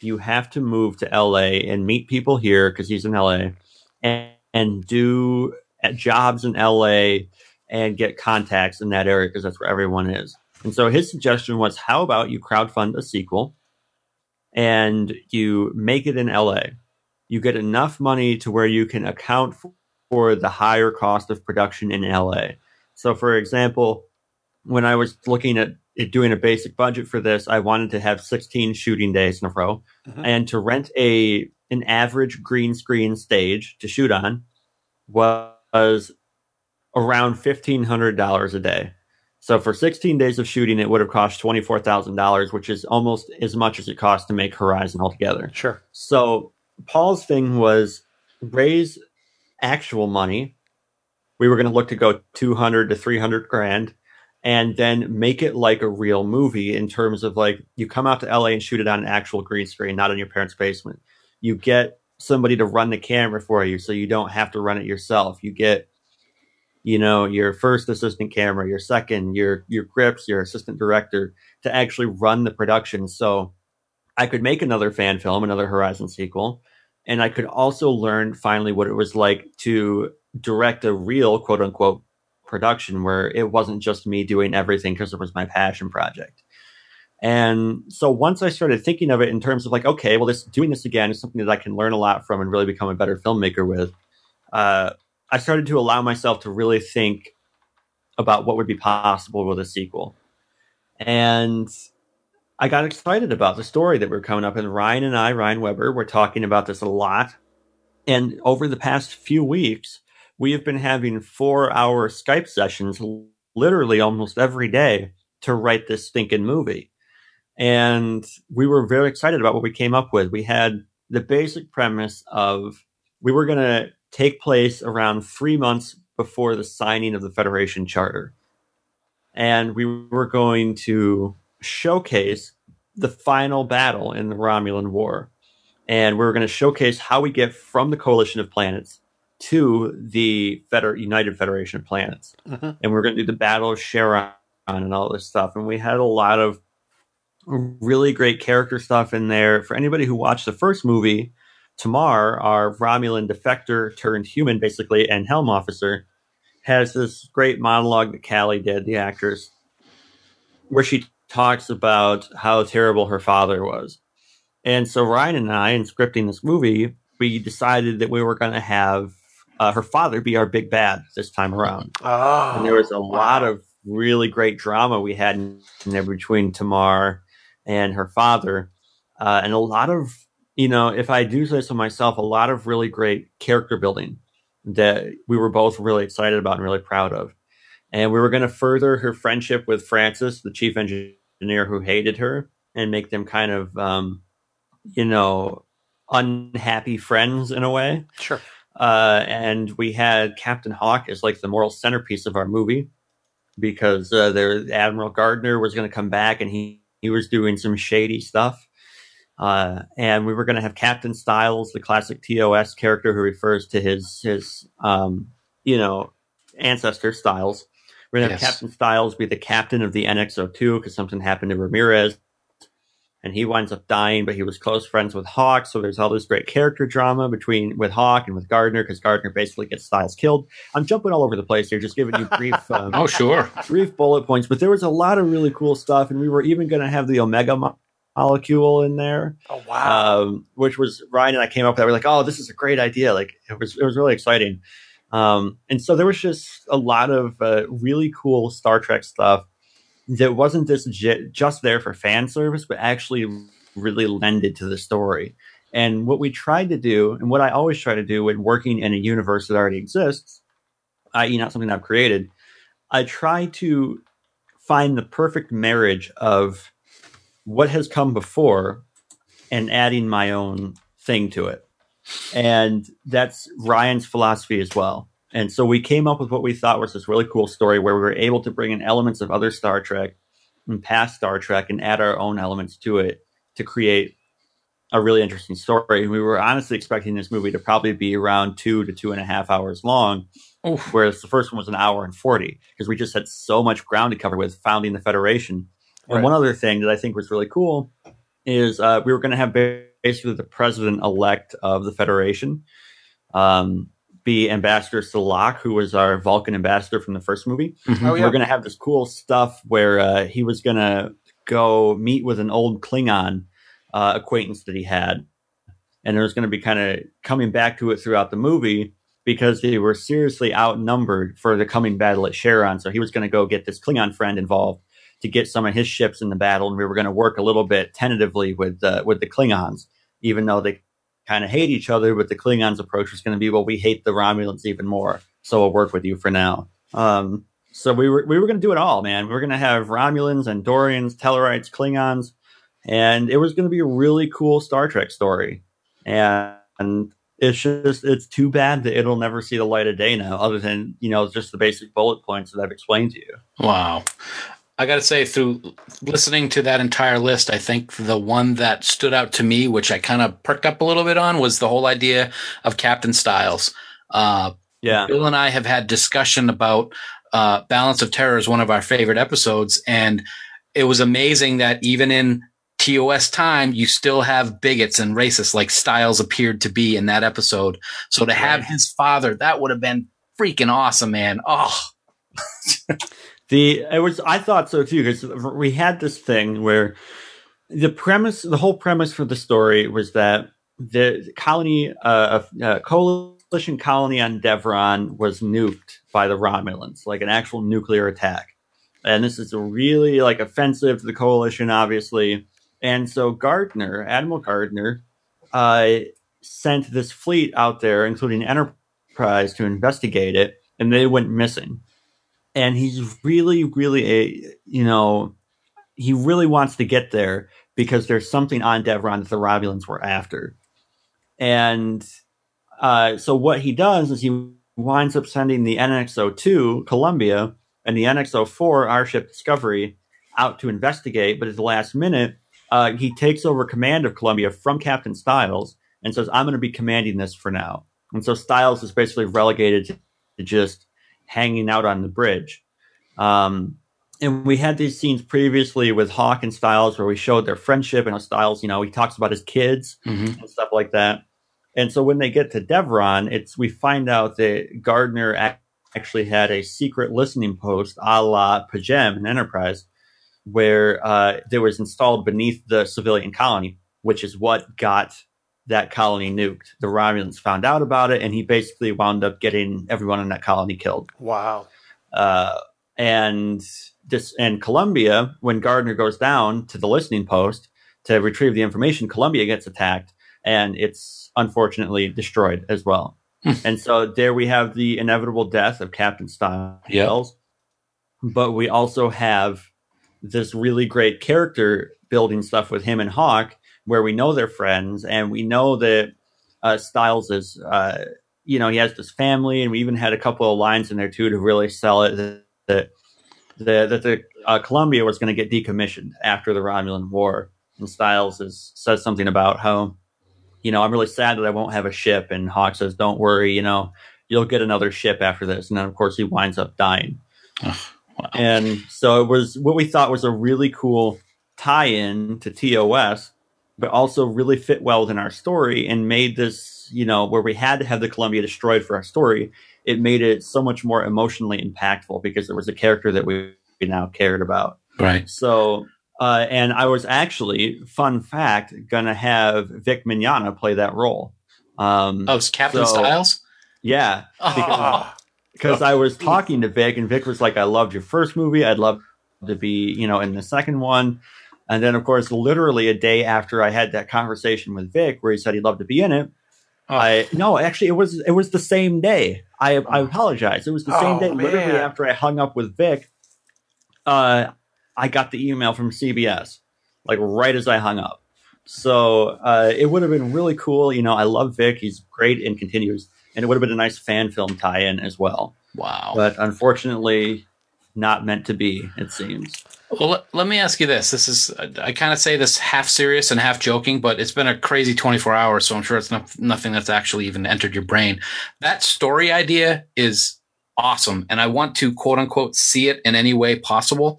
you have to move to L A and meet people here, because he's in L A, and, and do jobs in L A and get contacts in that area, because that's where everyone is. And so his suggestion was, how about you crowdfund a sequel and you make it in L A? You get enough money to where you can account for for the higher cost of production in L A. So, for example, when I was looking at it, doing a basic budget for this, I wanted to have sixteen shooting days in a row, mm-hmm. and to rent a an average green screen stage to shoot on was around fifteen hundred dollars a day. So for sixteen days of shooting, it would have cost twenty-four thousand dollars, which is almost as much as it cost to make Horizon altogether. Sure. So Paul's thing was raise actual money. We were going to look to go two hundred to three hundred grand, and then make it like a real movie in terms of, like, you come out to L A and shoot it on an actual green screen, not in your parents' basement. You get somebody to run the camera for you, so you don't have to run it yourself. You get, you know, your first assistant camera, your second, your your grips, your assistant director to actually run the production. So I could make another fan film, another Horizon sequel. And I could also learn finally what it was like to direct a real, quote unquote, production where it wasn't just me doing everything because it was my passion project. And so once I started thinking of it in terms of, like, okay, well, this doing this again is something that I can learn a lot from and really become a better filmmaker with. Uh, I started to allow myself to really think about what would be possible with a sequel. And I got excited about the story that we were coming up, and Ryan and I, Ryan Weber, were talking about this a lot. And over the past few weeks, we have been having four-hour Skype sessions literally almost every day to write this stinking movie. And we were very excited about what we came up with. We had the basic premise of we were going to take place around three months before the signing of the Federation Charter. And we were going to showcase the final battle in the Romulan War. And we're going to showcase how we get from the coalition of planets to the Feder- United Federation of Planets. Uh-huh. And we're going to do the Battle of Sharon and all this stuff. And we had a lot of really great character stuff in there. For anybody who watched the first movie, Tamar, our Romulan defector turned human, basically, and Helm officer, has this great monologue that Callie did, the actress, where she talks about how terrible her father was. And so Ryan and I, in scripting this movie, we decided that we were going to have uh, her father be our big bad this time around. Oh, and there was a wow. lot of really great drama we had in there between Tamar and her father. Uh, and a lot of, you know, if I do say so myself, a lot of really great character building that we were both really excited about and really proud of. And we were going to further her friendship with Francis, the chief engineer, who hated her, and make them kind of, um, you know, unhappy friends in a way. Sure. Uh, and we had Captain Hawk as, like, the moral centerpiece of our movie, because uh, there, Admiral Gardner was going to come back, and he, he was doing some shady stuff. Uh, and we were going to have Captain Styles, the classic T O S character who refers to his, his um, you know, ancestor Styles. We're going to yes. have Captain Styles be the captain of the N X O two because something happened to Ramirez. And he winds up dying, but he was close friends with Hawk. So there's all this great character drama between with Hawk and with Gardner, because Gardner basically gets Styles killed. I'm jumping all over the place here, just giving you brief um, oh, sure. brief bullet points. But there was a lot of really cool stuff. And we were even going to have the Omega Mo- Molecule in there. Oh, wow. Um, which was Ryan and I came up with that. We're like, oh, this is a great idea. Like, it was it was really exciting. Um, and so there was just a lot of uh, really cool Star Trek stuff that wasn't just, j- just there for fan service, but actually really lended to the story. And what we tried to do, and what I always try to do when working in a universe that already exists, that is not something I've created, I try to find the perfect marriage of what has come before and adding my own thing to it. And that's Ryan's philosophy as well. And so we came up with what we thought was this really cool story where we were able to bring in elements of other Star Trek and past Star Trek and add our own elements to it to create a really interesting story. We were honestly expecting this movie to probably be around two to two and a half hours long, Oof. whereas the first one was an hour and forty, because we just had so much ground to cover with founding the Federation. Right. And one other thing that I think was really cool is uh, we were going to have basically the president-elect of the Federation um, be Ambassador Salak, who was our Vulcan ambassador from the first movie. Mm-hmm. Oh, yeah. We we're going to have this cool stuff where uh, he was going to go meet with an old Klingon Uh, acquaintance that he had, and there was going to be kind of coming back to it throughout the movie, because they were seriously outnumbered for the coming battle at Charon. So he was going to go get this Klingon friend involved to get some of his ships in the battle, and we were going to work a little bit tentatively with uh, with the Klingons, even though they kind of hate each other. But the Klingons' approach was going to be, well, we hate the Romulans even more, so we'll work with you for now. Um, so we were we were going to do it all, man. We were going to have Romulans, Andorians, Tellarites, Klingons. And it was going to be a really cool Star Trek story. And, and it's just, it's too bad that it'll never see the light of day now, other than, you know, just the basic bullet points that I've explained to you. Wow. I got to say, through listening to that entire list, I think the one that stood out to me, which I kind of perked up a little bit on, was the whole idea of Captain Styles. Uh, yeah. Bill and I have had discussion about uh, Balance of Terror is one of our favorite episodes. And it was amazing that even in T O S time, you still have bigots and racists like Styles appeared to be in that episode. So to have his father, that would have been freaking awesome, man. Oh, the it was. I thought so too, because we had this thing where the premise, the whole premise for the story was that the colony, uh, a coalition colony on Devron was nuked by the Romulans, like an actual nuclear attack, and this is a really like offensive to the coalition, obviously. And so Gardner, Admiral Gardner, uh, sent this fleet out there, including Enterprise, to investigate it, and they went missing. And he's really, really, a, you know, he really wants to get there because there's something on Devron that the Romulans were after. And uh, so what he does is he winds up sending the N X oh two, Columbia, and the N X oh four, our ship Discovery, out to investigate, but at the last minute, Uh, he takes over command of Columbia from Captain Styles and says, I'm going to be commanding this for now. And so Styles is basically relegated to just hanging out on the bridge. Um, and we had these scenes previously with Hawk and Styles where we showed their friendship, and Styles, you know, he talks about his kids mm-hmm. and stuff like that. And so when they get to Devron, it's we find out that Gardner actually had a secret listening post a la Pajem in Enterprise, where uh, there was installed beneath the civilian colony, which is what got that colony nuked. The Romulans found out about it, and he basically wound up getting everyone in that colony killed. Wow. Uh, and this, and Columbia, when Gardner goes down to the listening post to retrieve the information, Columbia gets attacked, and it's unfortunately destroyed as well. And so there we have the inevitable death of Captain Styles. Yep. But we also have this really great character building stuff with him and Hawk, where we know they're friends, and we know that uh, Styles is, uh, you know, he has this family, and we even had a couple of lines in there too to really sell it that that, that, that the uh, Columbia was going to get decommissioned after the Romulan War, and Styles is, says something about how, you know, I'm really sad that I won't have a ship, and Hawk says, don't worry, you know, you'll get another ship after this, and then of course he winds up dying. Wow. And so it was what we thought was a really cool tie-in to T O S, but also really fit well within our story and made this, you know, where we had to have the Columbia destroyed for our story, it made it so much more emotionally impactful because there was a character that we now cared about. Right. So, uh, and I was actually, fun fact, going to have Vic Mignogna play that role. Um, oh, it's Captain so, Styles? Yeah. Oh. Because, Because I was talking to Vic, and Vic was like, I loved your first movie. I'd love to be, you know, in the second one. And then, of course, literally a day after I had that conversation with Vic where he said he'd love to be in it. Oh. I No, actually, it was it was the same day. I, I apologize. It was the same oh, day. Man. Literally after I hung up with Vic, uh, I got the email from C B S, like right as I hung up. So uh, it would have been really cool. You know, I love Vic. He's great and continues. And it would have been a nice fan film tie-in as well. Wow. But unfortunately, not meant to be, it seems. Well, let, let me ask you this. This is, I kind of say this half serious and half joking, but it's been a crazy twenty-four hours, so I'm sure it's not, nothing that's actually even entered your brain. That story idea is awesome, and I want to, quote unquote, see it in any way possible.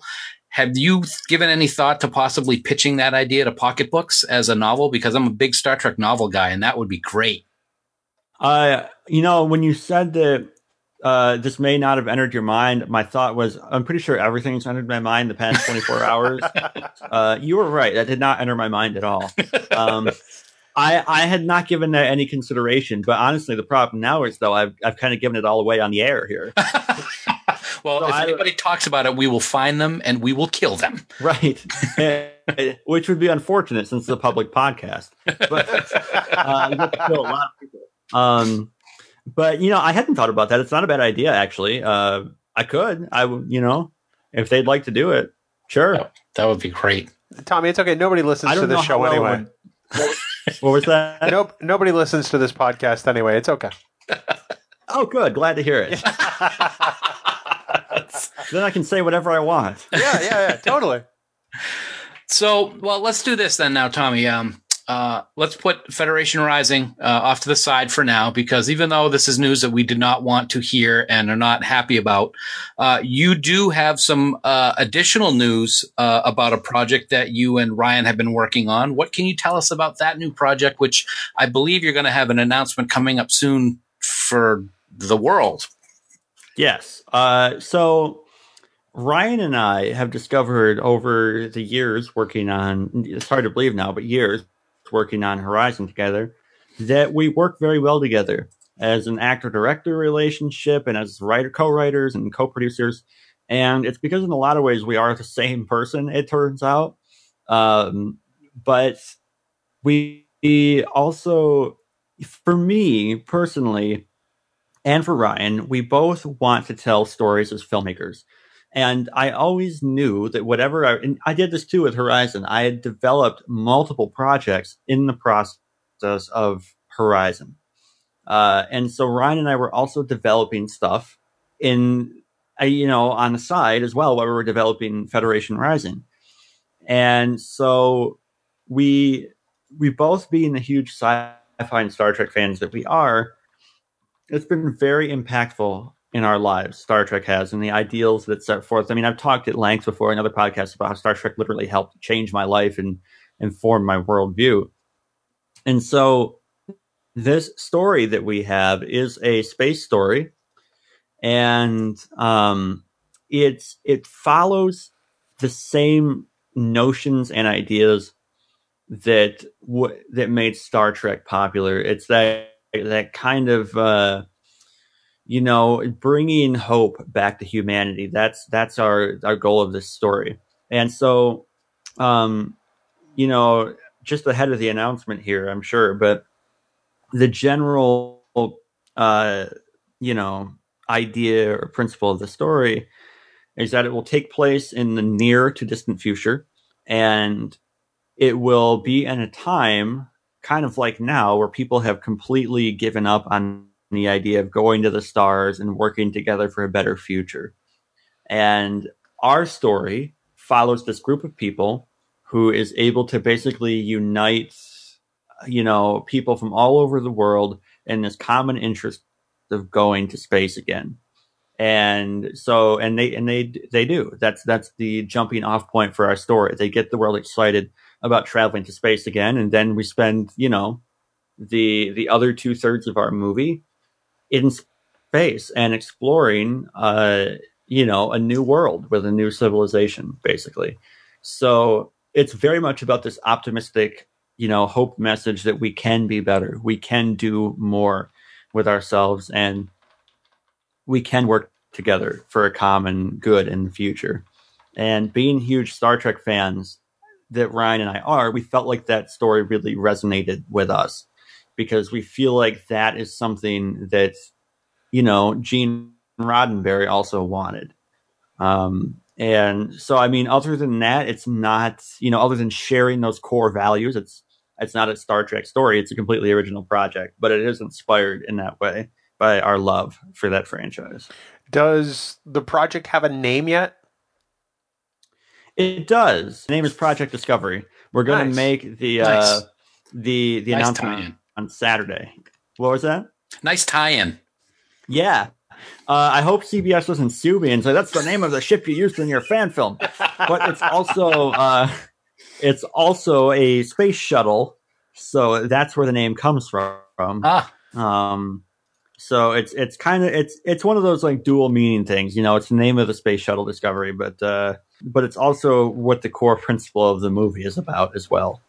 Have you given any thought to possibly pitching that idea to Pocket Books as a novel? Because I'm a big Star Trek novel guy, and that would be great. Uh, you know, when you said that uh, this may not have entered your mind, my thought was, I'm pretty sure everything's entered my mind the past twenty-four hours. Uh, you were right. That did not enter my mind at all. Um, I, I had not given that any consideration. But honestly, the problem now is, though, I've, I've kind of given it all away on the air here. Well, so if I, anybody talks about it, we will find them and we will kill them. Right. Which would be unfortunate since it's a public podcast. But uh, you have to kill a lot of people. Um, but, you know, I hadn't thought about that. It's not a bad idea, actually. Uh, I could. I would, you know, if they'd like to do it. Sure. That, that would be great. Tommy, it's okay. Nobody listens to this show anyway. What, what was that? Nope. Nobody listens to this podcast anyway. It's okay. Oh, good. Glad to hear it. Then I can say whatever I want. Yeah, yeah, yeah, totally. So, well, let's do this then now, Tommy. Um, uh, let's put Federation Rising uh, off to the side for now, because even though this is news that we did not want to hear and are not happy about, uh, you do have some uh, additional news uh, about a project that you and Ryan have been working on. What can you tell us about that new project, which I believe you're going to have an announcement coming up soon for the world? Yes. Uh, so Ryan and I have discovered over the years working on, it's hard to believe now, but years working on Horizon together, that we work very well together as an actor-director relationship and as writer, co-writers and co-producers. And it's because in a lot of ways we are the same person, it turns out. Um, but we also, for me personally, and for Ryan, we both want to tell stories as filmmakers. And I always knew that whatever I, and I did this too with Horizon. I had developed multiple projects in the process of Horizon. Uh, and so Ryan and I were also developing stuff in, uh, you know, on the side as well, while we were developing Federation Rising. And so we, we both being the huge sci-fi and Star Trek fans that we are, it's been very impactful in our lives, Star Trek has, and the ideals that set forth. I mean, I've talked at length before in other podcasts about how Star Trek literally helped change my life and inform my worldview. And so this story that we have is a space story, and um, it's it follows the same notions and ideas that w- that made Star Trek popular. It's that that kind of, uh, you know, bringing hope back to humanity. That's, that's our, our goal of this story. And so, um, you know, just ahead of the announcement here, I'm sure, but the general, uh, you know, idea or principle of the story is that it will take place in the near to distant future. And it will be in a time kind of like now, where people have completely given up on the idea of going to the stars and working together for a better future. And our story follows this group of people who is able to basically unite, you know, people from all over the world in this common interest of going to space again. And so, and they, and they, they do. That's, that's the jumping off point for our story. They get the world excited about traveling to space again. And then we spend, you know, the, the other two thirds of our movie in space and exploring, uh, you know, a new world with a new civilization, basically. So it's very much about this optimistic, you know, hope message that we can be better. We can do more with ourselves, and we can work together for a common good in the future. And being huge Star Trek fans that Ryan and I are, we felt like that story really resonated with us, because we feel like that is something that, you know, Gene Roddenberry also wanted. Um, and so, I mean, other than that, it's not, you know, other than sharing those core values, it's, it's not a Star Trek story. It's a completely original project, but it is inspired in that way. by our love for that franchise. Does the project have a name yet? It does. The name is Project Discovery. We're going nice. to make the nice. uh, the the nice announcement tie-in. on Saturday. What was that? Nice tie-in. Yeah. Uh, I hope C B S doesn't sue me and say that's the name of the ship you used in your fan film. But it's also uh, it's also a space shuttle, so that's where the name comes from. Ah. Um, so it's it's kind of it's it's one of those like dual meaning things. You know, it's the name of the space shuttle Discovery, but uh, but it's also what the core principle of the movie is about as well.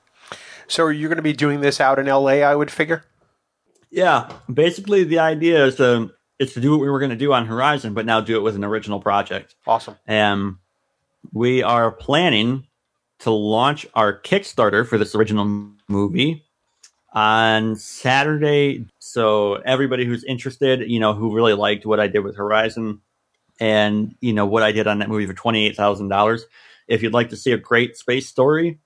So are you going to be doing this out in L A, I would figure? Yeah, basically the idea is to. It's to do what we were going to do on Horizon, but now do it with an original project. Awesome. Um, we are planning to launch our Kickstarter for this original movie on Saturday. So everybody who's interested, you know, who really liked what I did with Horizon and, you know, what I did on that movie for twenty-eight thousand dollars. If you'd like to see a great space story,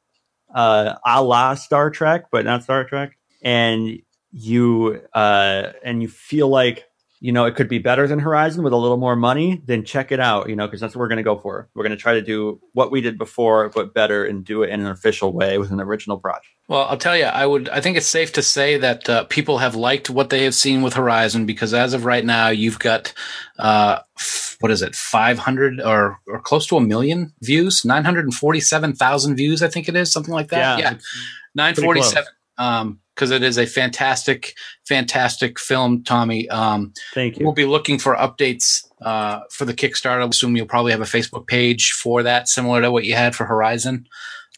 uh, a la Star Trek, but not Star Trek. And you, uh, and you feel like, you know, it could be better than Horizon with a little more money, then check it out, you know, because that's what we're going to go for. We're going to try to do what we did before, but better, and do it in an official way with an original project. Well, I'll tell you, I would. I think it's safe to say that uh, people have liked what they have seen with Horizon, because as of right now, you've got, uh, f- what is it, five hundred or, or close to a million views, nine hundred forty-seven thousand views, I think it is, something like that. Yeah, yeah. nine forty-seven. Um, because it is a fantastic, fantastic film, Tommy. Um, Thank you. We'll be looking for updates uh, for the Kickstarter. I assume you'll probably have a Facebook page for that, similar to what you had for Horizon.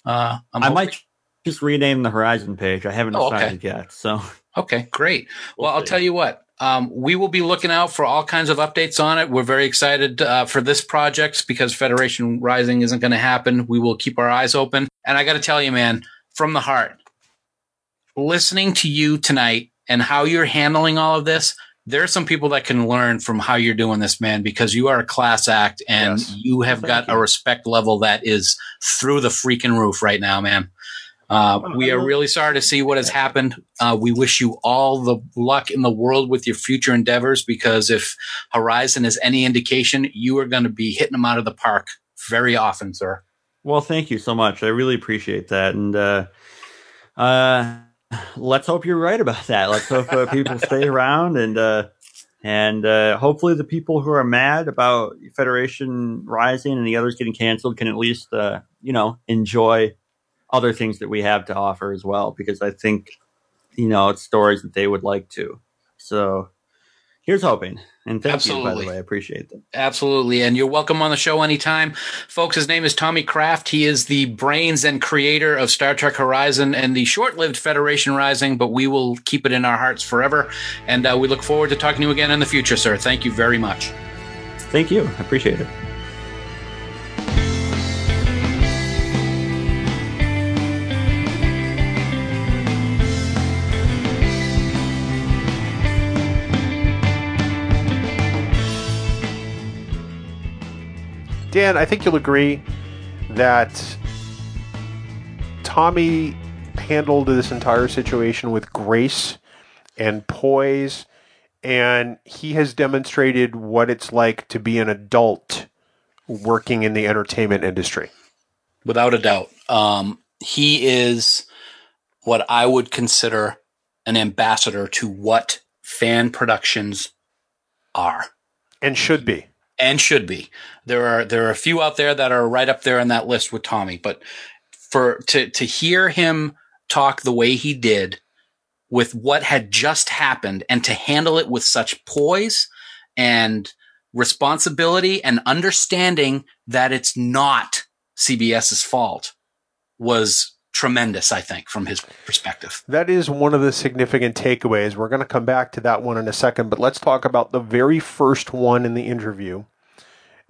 Uh, I hoping. might just rename the Horizon page. I haven't oh, decided okay. yet. So okay, great. Well, we'll I'll see. tell you what. Um, we will be looking out for all kinds of updates on it. We're very excited uh, for this project because Federation Rising isn't going to happen. We will keep our eyes open. And I got to tell you, man, from the heart, listening to you tonight and how you're handling all of this, there are some people that can learn from how you're doing this, man, because you are a class act and yes. you have Thank got you. a respect level that is through the freaking roof right now, man. Uh, we are really sorry to see what has happened. Uh, we wish you all the luck in the world with your future endeavors, because if Horizon is any indication, you are going to be hitting them out of the park very often, sir. Well, thank you so much. I really appreciate that. And, uh, uh, let's hope you're right about that. Let's hope uh, people stay around, and uh, and uh, hopefully the people who are mad about Federation Rising and the others getting canceled can at least uh, you know, enjoy other things that we have to offer as well, because I think, you know, it's stories that they would like to. So here's hoping. And thank Absolutely. you, by the way. I appreciate that. Absolutely. And you're welcome on the show anytime. Folks, his name is Tommy Kraft. He is the brains and creator of Star Trek Horizon and the short-lived Federation Rising, but we will keep it in our hearts forever. And uh, we look forward to talking to you again in the future, sir. Thank you very much. Thank you. I appreciate it. Dan, I think you'll agree that Tommy handled this entire situation with grace and poise, and he has demonstrated what it's like to be an adult working in the entertainment industry. Without a doubt. Um, he is what I would consider an ambassador to what fan productions are. And should be. And should be. There are there are a few out there that are right up there in that list with Tommy, but for to to hear him talk the way he did with what had just happened, and to handle it with such poise and responsibility and understanding that it's not CBS's fault, was tremendous, I think, from his perspective. That is one of the significant takeaways. We're going to come back to that one in a second, but let's talk about the very first one in the interview.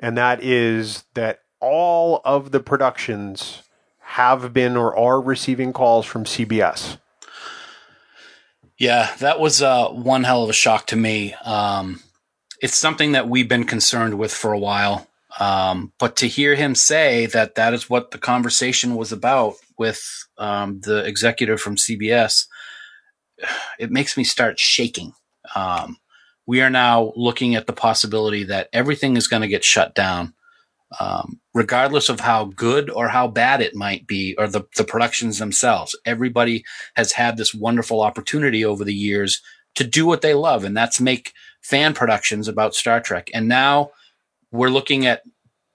And that is that all of the productions have been or are receiving calls from C B S. Yeah, that was uh, one hell of a shock to me. Um, it's something that we've been concerned with for a while. Um, but to hear him say that that is what the conversation was about with um, the executive from C B S, it makes me start shaking. Um, we are now looking at the possibility that everything is going to get shut down, um, regardless of how good or how bad it might be, or the, the productions themselves. Everybody has had this wonderful opportunity over the years to do what they love, and that's make fan productions about Star Trek. And now we're looking at,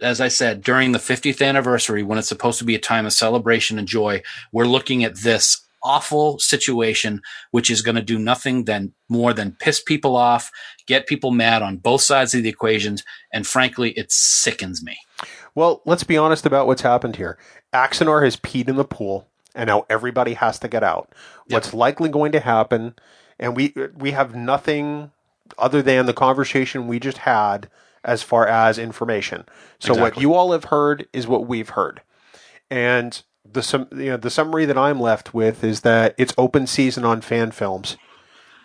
as I said, during the fiftieth anniversary, when it's supposed to be a time of celebration and joy, we're looking at this awful situation, which is going to do nothing than more than piss people off, get people mad on both sides of the equations. And frankly, it sickens me. Well, let's be honest about what's happened here. Axanar has peed in the pool, and now everybody has to get out. Yep. What's likely going to happen, and we we have nothing other than the conversation we just had as far as information. So exactly. What you all have heard is what we've heard. And the sum, you know, the summary that I'm left with is that it's open season on fan films.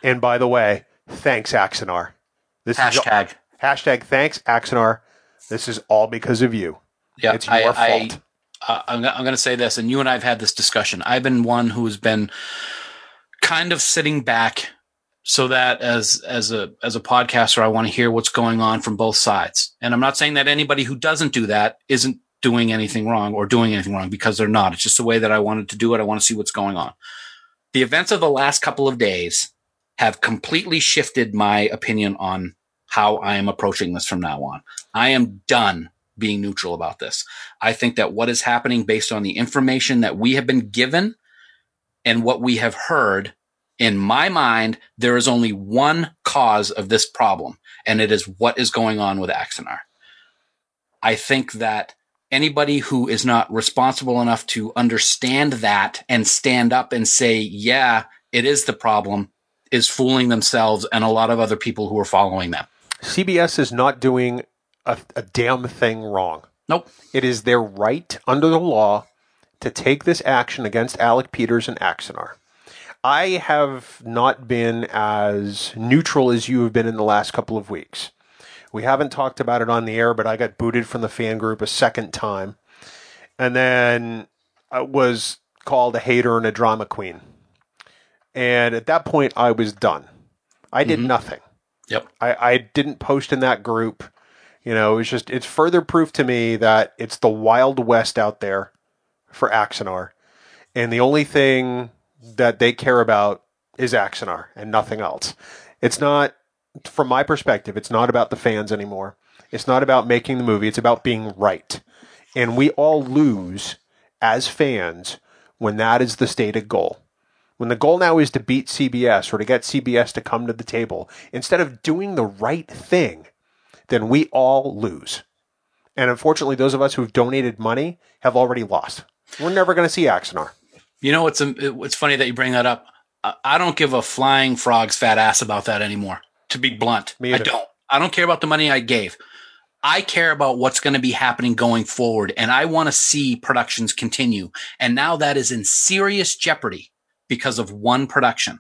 And by the way, thanks, Axanar. This hashtag. Is all, hashtag thanks, Axanar. This is all because of you. Yeah, it's your I, fault. I, uh, I'm, I'm going to say this, and you and I have had this discussion. I've been one who has been kind of sitting back so that as as a as a podcaster, I want to hear what's going on from both sides. And I'm not saying that anybody who doesn't do that isn't doing anything wrong or doing anything wrong, because they're not. It's just the way that I wanted to do it. I want to see what's going on. The events of the last couple of days have completely shifted my opinion on how I am approaching this from now on. I am done being neutral about this. I think that what is happening based on the information that we have been given and what we have heard, in my mind, there is only one cause of this problem, and it is what is going on with Axanar. I think that anybody who is not responsible enough to understand that and stand up and say, yeah, it is the problem, is fooling themselves and a lot of other people who are following them. C B S is not doing a, a damn thing wrong. Nope. It is their right under the law to take this action against Alec Peters and Axanar. I have not been as neutral as you have been in the last couple of weeks. We haven't talked about it on the air, but I got booted from the fan group a second time. And then I was called a hater and a drama queen. And at that point, I was done. I did mm-hmm. nothing. Yep. I, I didn't post in that group. You know, it's just, it's further proof to me that it's the Wild West out there for Axanar. And the only thing that they care about is Axanar and nothing else. It's not, from my perspective, it's not about the fans anymore. It's not about making the movie. It's about being right. And we all lose as fans when that is the stated goal. When the goal now is to beat C B S or to get C B S to come to the table, instead of doing the right thing, then we all lose. And unfortunately, those of us who've donated money have already lost. We're never going to see Axanar. You know, it's, it's funny that you bring that up. I don't give a flying frog's fat ass about that anymore. To be blunt, I don't. I don't care about the money I gave. I care about what's going to be happening going forward, and I want to see productions continue. And now that is in serious jeopardy because of one production.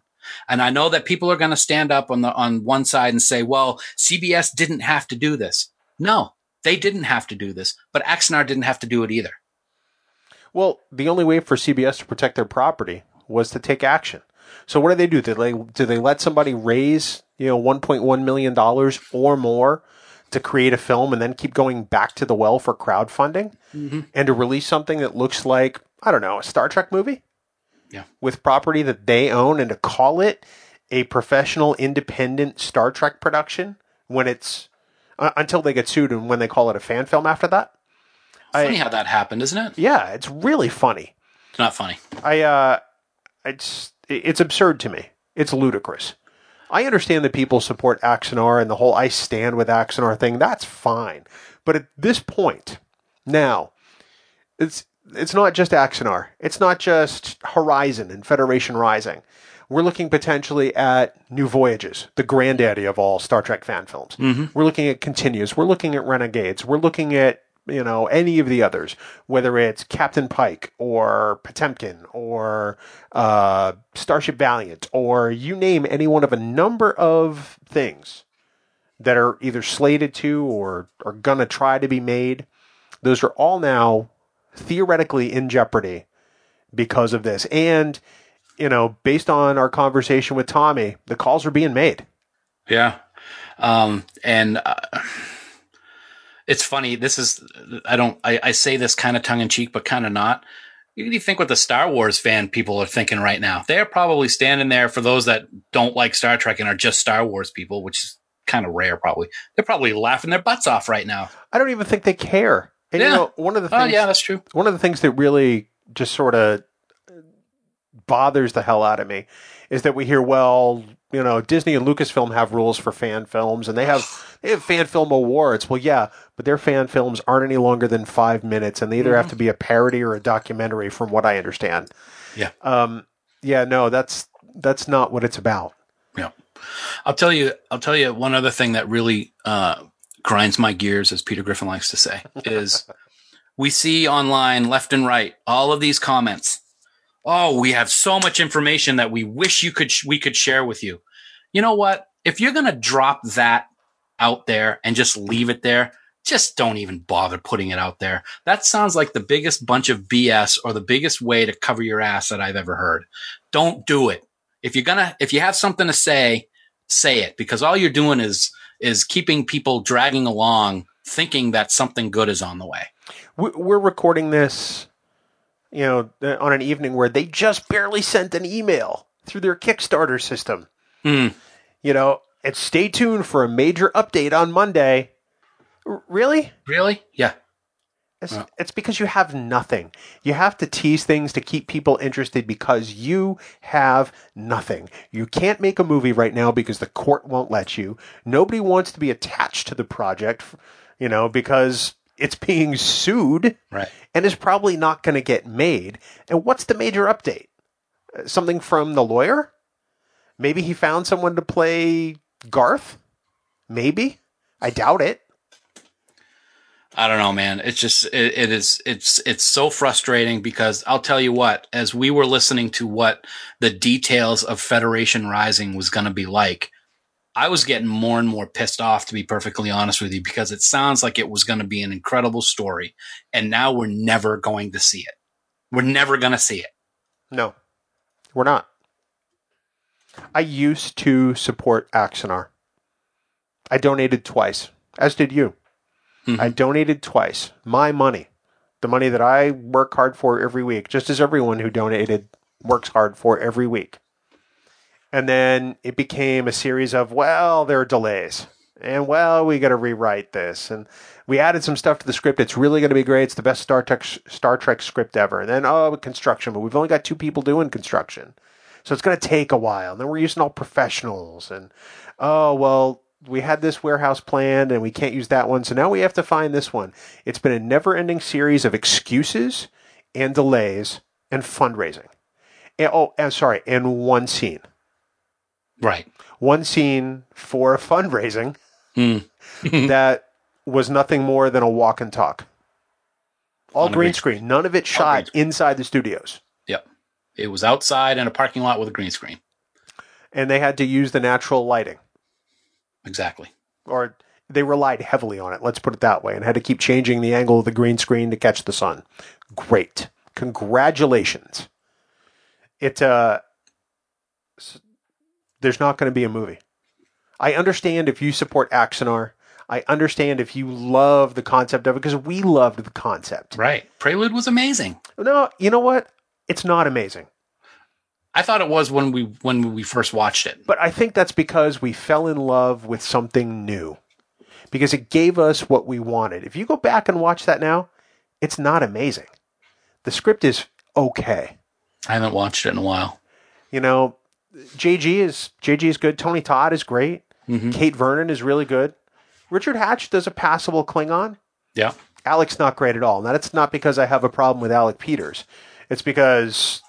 And I know that people are going to stand up on the on one side and say, well, C B S didn't have to do this. No, they didn't have to do this, but Axanar didn't have to do it either. Well, the only way for C B S to protect their property was to take action. So what do they do? Do they, do they let somebody raise, you know, one point one million dollars or more to create a film and then keep going back to the well for crowdfunding mm-hmm. and to release something that looks like, I don't know, a Star Trek movie? Yeah. With property that they own, and to call it a professional independent Star Trek production when it's uh, until they get sued and when they call it a fan film after that. Funny I, how that happened, isn't it? Yeah, it's really funny. It's not funny. I uh it's It's absurd to me. It's ludicrous. I understand that people support Axanar and the whole I stand with Axanar thing. That's fine. But at this point, now, it's it's not just Axanar. It's not just Horizon and Federation Rising. We're looking potentially at New Voyages, the granddaddy of all Star Trek fan films. Mm-hmm. We're looking at Continues. We're looking at Renegades. We're looking at, you know, any of the others, whether it's Captain Pike or Potemkin or uh, Starship Valiant, or you name any one of a number of things that are either slated to or are going to try to be made. Those are all now theoretically in jeopardy because of this. And, you know, based on our conversation with Tommy, the calls are being made. Yeah. Um, and uh, it's funny. This is, I don't, I, I say this kind of tongue in cheek, but kind of not. You think what the Star Wars fan people are thinking right now. They're probably standing there, for those that don't like Star Trek and are just Star Wars people, which is kind of rare probably. They're probably laughing their butts off right now. I don't even think they care. And, yeah. You know, one of the things, oh, yeah, that's true. One of the things that really just sort of bothers the hell out of me is that we hear, well, you know, Disney and Lucasfilm have rules for fan films, and they have they have fan film awards. Well, yeah, but their fan films aren't any longer than five minutes, and they either mm-hmm. have to be a parody or a documentary, from what I understand. Yeah, um, yeah, no, that's that's not what it's about. Yeah, I'll tell you, I'll tell you one other thing that really uh, grinds my gears, as Peter Griffin likes to say, is we see online left and right all of these comments. Oh, we have so much information that we wish you could, sh- we could share with you. You know what? If you're going to drop that out there and just leave it there, just don't even bother putting it out there. That sounds like the biggest bunch of B S, or the biggest way to cover your ass that I've ever heard. Don't do it. If you're going to, if you have something to say, say it, because all you're doing is, is keeping people dragging along thinking that something good is on the way. We're recording this, you know, on an evening where they just barely sent an email through their Kickstarter system. Mm. You know, and stay tuned for a major update on Monday. R- really? Really? Yeah. It's, well. it's because you have nothing. You have to tease things to keep people interested, because you have nothing. You can't make a movie right now because the court won't let you. Nobody wants to be attached to the project, you know, because it's being sued, right, and is probably not going to get made. And what's the major update? Something from the lawyer? Maybe he found someone to play Garth? Maybe. I doubt it. I don't know, man. It's just, it, it is, it's, it's so frustrating, because I'll tell you what, as we were listening to what the details of Federation Rising was going to be like, I was getting more and more pissed off, to be perfectly honest with you, because it sounds like it was going to be an incredible story, and now we're never going to see it. We're never going to see it. No, we're not. I used to support Axanar. I donated twice, as did you. Mm-hmm. I donated twice. My money, the money that I work hard for every week, just as everyone who donated works hard for every week. And then it became a series of, well, there are delays, and, well, we got to rewrite this, and we added some stuff to the script. It's really going to be great. It's the best Star Trek Star Trek script ever. And then, oh, construction, but we've only got two people doing construction, so it's going to take a while. And then we're using all professionals, and, oh, well, we had this warehouse planned, and we can't use that one, so now we have to find this one. It's been a never-ending series of excuses and delays and fundraising. And, oh, I'm sorry, and one scene. Right. One scene for fundraising mm. that was nothing more than a walk and talk. All green, green screen. None of it shot inside the studios. Yep. It was outside in a parking lot with a green screen. And they had to use the natural lighting. Exactly. Or they relied heavily on it, let's put it that way, and had to keep changing the angle of the green screen to catch the sun. Great. Congratulations. It, uh... There's not going to be a movie. I understand if you support Axanar. I understand if you love the concept of it, because we loved the concept. Right. Prelude was amazing. No, you know what? It's not amazing. I thought it was when we when we first watched it. But I think that's because we fell in love with something new, because it gave us what we wanted. If you go back and watch that now, it's not amazing. The script is okay. I haven't watched it in a while. You know, J G is J G is good. Tony Todd is great. Mm-hmm. Kate Vernon is really good. Richard Hatch does a passable Klingon. Yeah. Alec's not great at all. Now, that's not because I have a problem with Alec Peters. It's because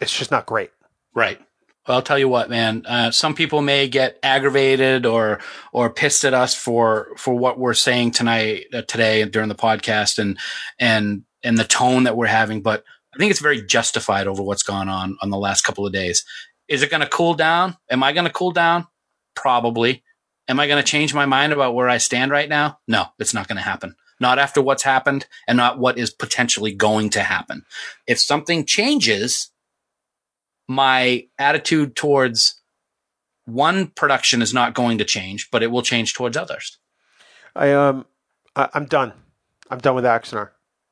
it's just not great. Right. Well, I'll tell you what, man. Uh, some people may get aggravated or or pissed at us for for what we're saying tonight, uh, today, during the podcast, and and and the tone that we're having. But I think it's very justified over what's gone on on the last couple of days. Is it going to cool down? Am I going to cool down? Probably. Am I going to change my mind about where I stand right now? No, it's not going to happen. Not after what's happened, and not what is potentially going to happen. If something changes, my attitude towards one production is not going to change, but it will change towards others. I um, I, I'm done. I'm done with Axanar.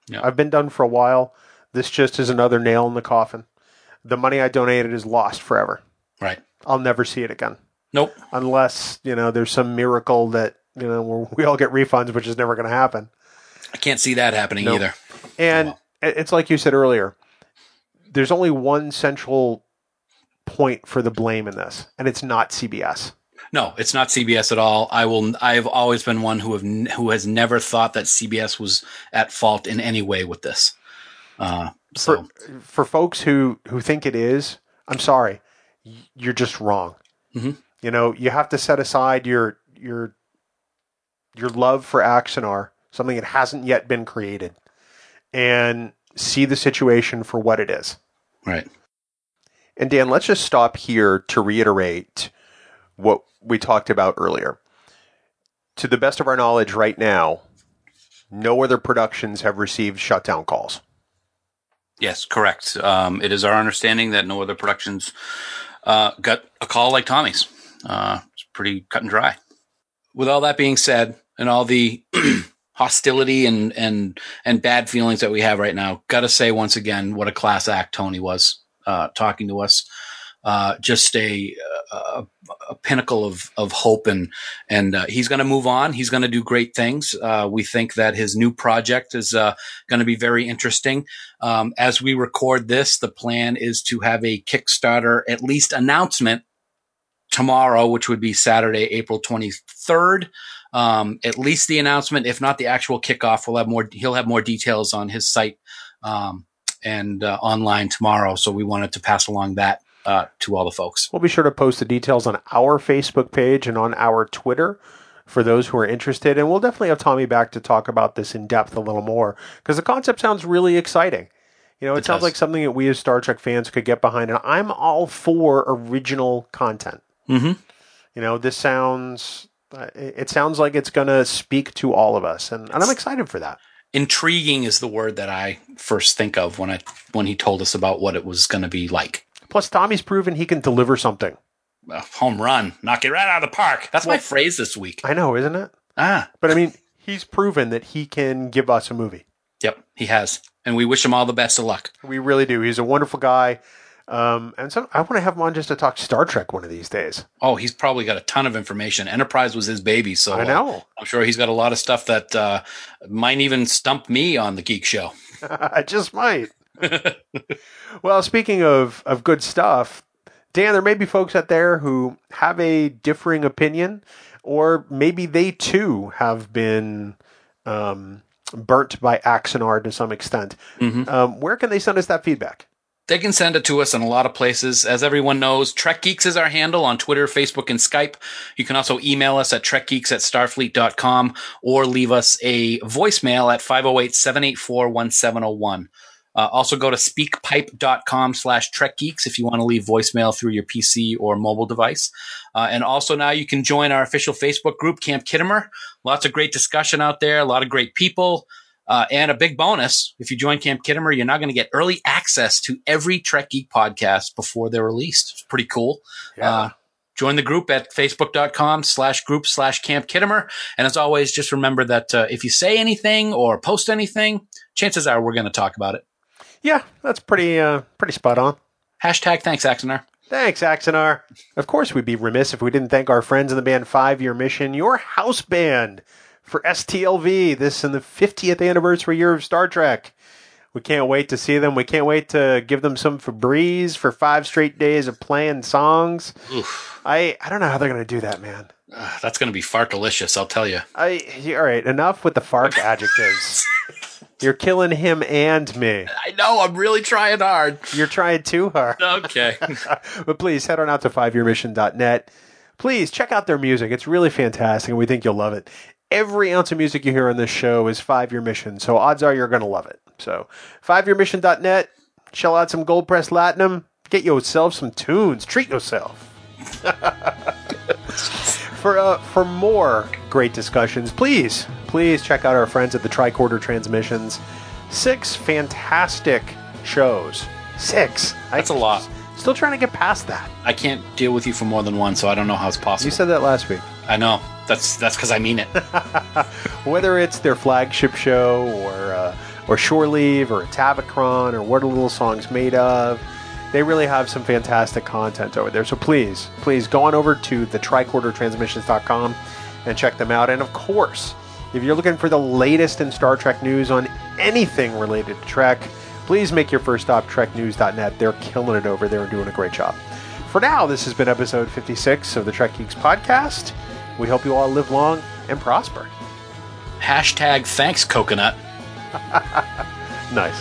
Yeah. I've been done for a while. This just is another nail in the coffin. The money I donated is lost forever. Right. I'll never see it again. Nope. Unless, you know, there's some miracle that, you know, we all get refunds, which is never going to happen. I can't see that happening nope. either. And oh, well. It's like you said earlier, there's only one central point for the blame in this, and it's not C B S. No, it's not C B S at all. I will. I have always been one who have who has never thought that C B S was at fault in any way with this. Uh, so. for, for folks who, who think it is, I'm sorry, you're just wrong. Mm-hmm. You know, you have to set aside your your your love for Axanar, something that hasn't yet been created, and see the situation for what it is. Right. And Dan, let's just stop here to reiterate what we talked about earlier. To the best of our knowledge right now, no other productions have received shutdown calls. Yes, correct. Um, it is our understanding that no other productions uh, got a call like Tommy's. Uh, it's pretty cut and dry. With all that being said, and all the hostility and, and, and bad feelings that we have right now, got to say once again what a class act Tony was uh, talking to us. Uh, just a, a, a pinnacle of, of hope, and and uh, he's going to move on. He's going to do great things. Uh, we think that his new project is uh, going to be very interesting. Um, as we record this, the plan is to have a Kickstarter at least announcement tomorrow, which would be Saturday, April twenty-third. Um, at least the announcement, if not the actual kickoff, we'll have more. He'll have more details on his site um, and uh, online tomorrow. So we wanted to pass along that. Uh, to all the folks. We'll be sure to post the details on our Facebook page and on our Twitter for those who are interested. And we'll definitely have Tommy back to talk about this in depth a little more, because the concept sounds really exciting. You know, it, it sounds does. like something that we as Star Trek fans could get behind. And I'm all for original content. Mm-hmm. You know, this sounds, uh, it sounds like it's going to speak to all of us. And, and I'm excited for that. Intriguing is the word that I first think of when I, when he told us about what it was going to be like. Plus, Tommy's proven he can deliver something. Uh, home run. Knock it right out of the park. That's well, my phrase this week. I know, isn't it? Ah. But, I mean, he's proven that he can give us a movie. Yep, he has. And we wish him all the best of luck. We really do. He's a wonderful guy. Um, and so I want to have him on just to talk Star Trek one of these days. Oh, he's probably got a ton of information. Enterprise was his baby. So I know. Uh, I'm sure he's got a lot of stuff that uh, might even stump me on the Geek Show. I just might. Well, speaking of, of good stuff, Dan, there may be folks out there who have a differing opinion, or maybe they too have been um, burnt by Axanar to some extent. Mm-hmm. Um, where can they send us that feedback? They can send it to us in a lot of places. As everyone knows, Trek Geeks is our handle on Twitter, Facebook, and Skype. You can also email us at trekgeeks at starfleet dot com or leave us a voicemail at five oh eight, seven eight four, one seven oh one. Uh, also go to speakpipe.com slash trekgeeks if you want to leave voicemail through your P C or mobile device. Uh, and also now you can join our official Facebook group, Camp Kittimer. Lots of great discussion out there, a lot of great people. Uh, and a big bonus, if you join Camp Kittimer, you're now going to get early access to every Trek Geek podcast before they're released. It's pretty cool. Yeah. Uh, join the group at facebook.com slash group slash Camp Kittimer. And as always, just remember that uh, if you say anything or post anything, chances are we're going to talk about it. Yeah, that's pretty uh, pretty spot on. Hashtag thanks, Axanar. Thanks, Axanar. Of course, we'd be remiss if we didn't thank our friends in the band Five Year Mission, your house band, for S T L V, this in the fiftieth anniversary year of Star Trek. We can't wait to see them. We can't wait to give them some Febreze for five straight days of playing songs. Oof. I, I don't know how they're going to do that, man. Uh, that's going to be fart-alicious, I'll tell you. I, all right, enough with the fart adjectives. You're killing him and me. I know. I'm really trying hard. You're trying too hard. Okay. But please head on out to five year mission dot net. Please check out their music. It's really fantastic, and we think you'll love it. Every ounce of music you hear on this show is Five Year Mission, so odds are you're going to love it. So five year mission dot net, shell out some gold press latinum, get yourself some tunes, treat yourself. For, uh, for more great discussions, please, please check out our friends at the Tricorder Transmissions. Six fantastic shows. Six. That's I, a lot. Still trying to get past that. I can't deal with you for more than one, so I don't know how it's possible. You said that last week. I know. That's that's because I mean it. Whether it's their flagship show or uh, or Shore Leave or Tavacron or What Are Little Songs Made Of, they really have some fantastic content over there. So please, please go on over to the tricorder transmissions dot com and check them out. And of course, if you're looking for the latest in Star Trek news on anything related to Trek, please make your first stop trek news dot net. They're killing it over there and doing a great job. For now, this has been episode fifty-six of the Trek Geeks podcast. We hope you all live long and prosper. Hashtag thanks, coconut. Nice.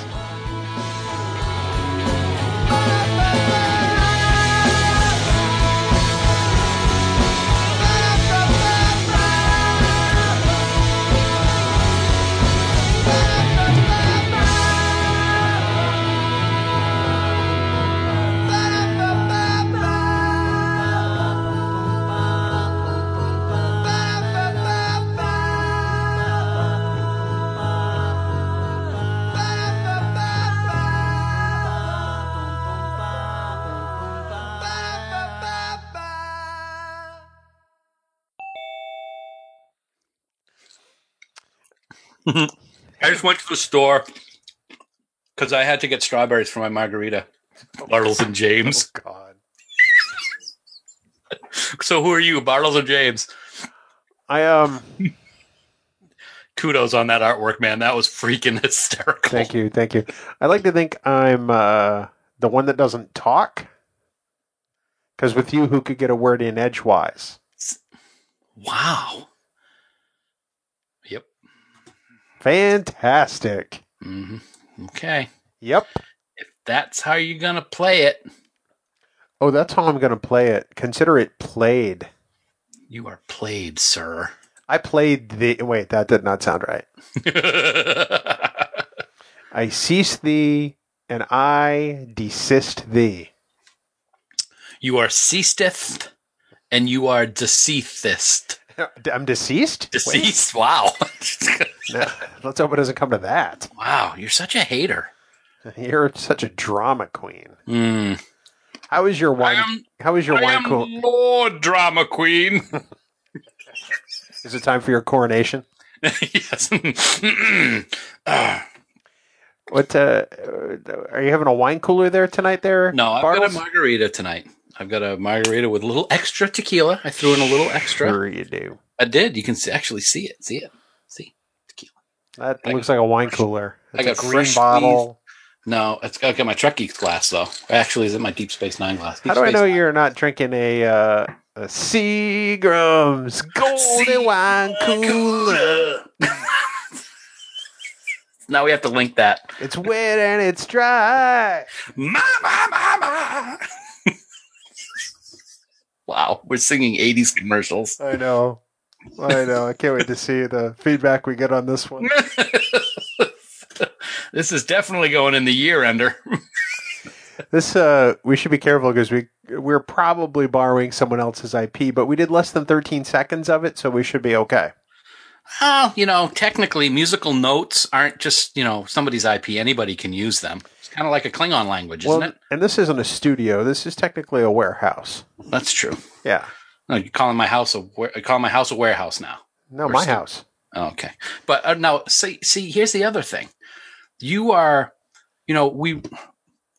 I just went to the store because I had to get strawberries for my margarita. Oh, Bartles and James. Oh, God. So who are you, Bartles or James? I um. Kudos on that artwork, man. That was freaking hysterical. Thank you, thank you. I like to think I'm uh, the one that doesn't talk. Because with you, who could get a word in edgewise? Wow. Fantastic. Mm-hmm. Okay. Yep. If that's how you're going to play it. Oh, that's how I'm going to play it. Consider it played. You are played, sir. I played the... Wait, that did not sound right. I cease thee, and I desist thee. You are ceaseth, and you are deceaseth. I'm deceased? Deceased, wait. Wow. No, let's hope it doesn't come to that. Wow, you're such a hater. You're such a drama queen. Mm. How is your wine? Am, how is your I wine? I am co- Lord Drama Queen. Is it time for your coronation? Yes. uh. What? Uh, are you having a wine cooler there tonight? There. No, I've Bartles? got a margarita tonight. I've got a margarita with a little extra tequila. I threw in a little extra. Sure you do. I did. You can actually see it. See it. That I looks like a wine fresh, cooler. It's I got a green fresh bottle. Leaf. No, it's got, got my Trek Geeks glass, though. Actually, it's in my Deep Space Nine glass. Deep How do Space I know Nine. You're not drinking a, uh, a Seagram's Golden Wine Cooler? Now we have to link that. It's wet and it's dry. Ma, ma, ma, ma. Wow, we're singing eighties commercials. I know. I know. I can't wait to see the feedback we get on this one. This is definitely going in the year ender. This uh, we should be careful because we we're probably borrowing someone else's I P, but we did less than thirteen seconds of it, so we should be okay. Well, you know, technically, musical notes aren't just you know somebody's I P. Anybody can use them. It's kind of like a Klingon language, well, isn't it? And this isn't a studio. This is technically a warehouse. That's true. Yeah. No, you're calling my house a calling my house a warehouse now. No, or my st- house. Oh, okay, but uh, now see, see, here's the other thing. You are, you know, we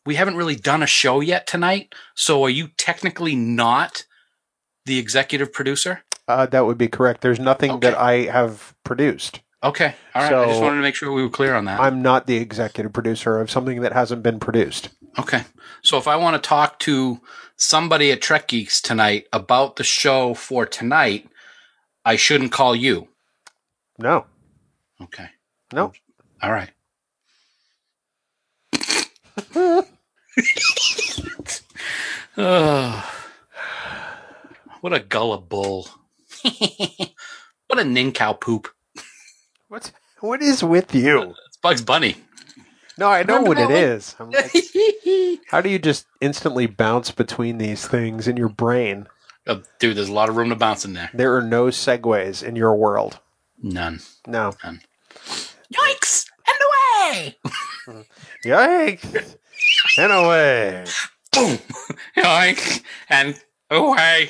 we haven't really done a show yet tonight. So are you technically not the executive producer? Uh, that would be correct. There's nothing okay. that I have produced. Okay, all right. So I just wanted to make sure we were clear on that. I'm not the executive producer of something that hasn't been produced. Okay, so if I want to talk to somebody at Trek Geeks tonight about the show for tonight, I shouldn't call you. No. Okay. No. All right. Oh, what a gullible. What a nincompoop. What's, what is with you? It's Bugs Bunny. No, I know what it is. I'm like, how do you just instantly bounce between these things in your brain? Oh, dude, there's a lot of room to bounce in there. There are no segues in your world. None. No. None. Yikes! And away! Yikes! And away! boom, yoink, and away.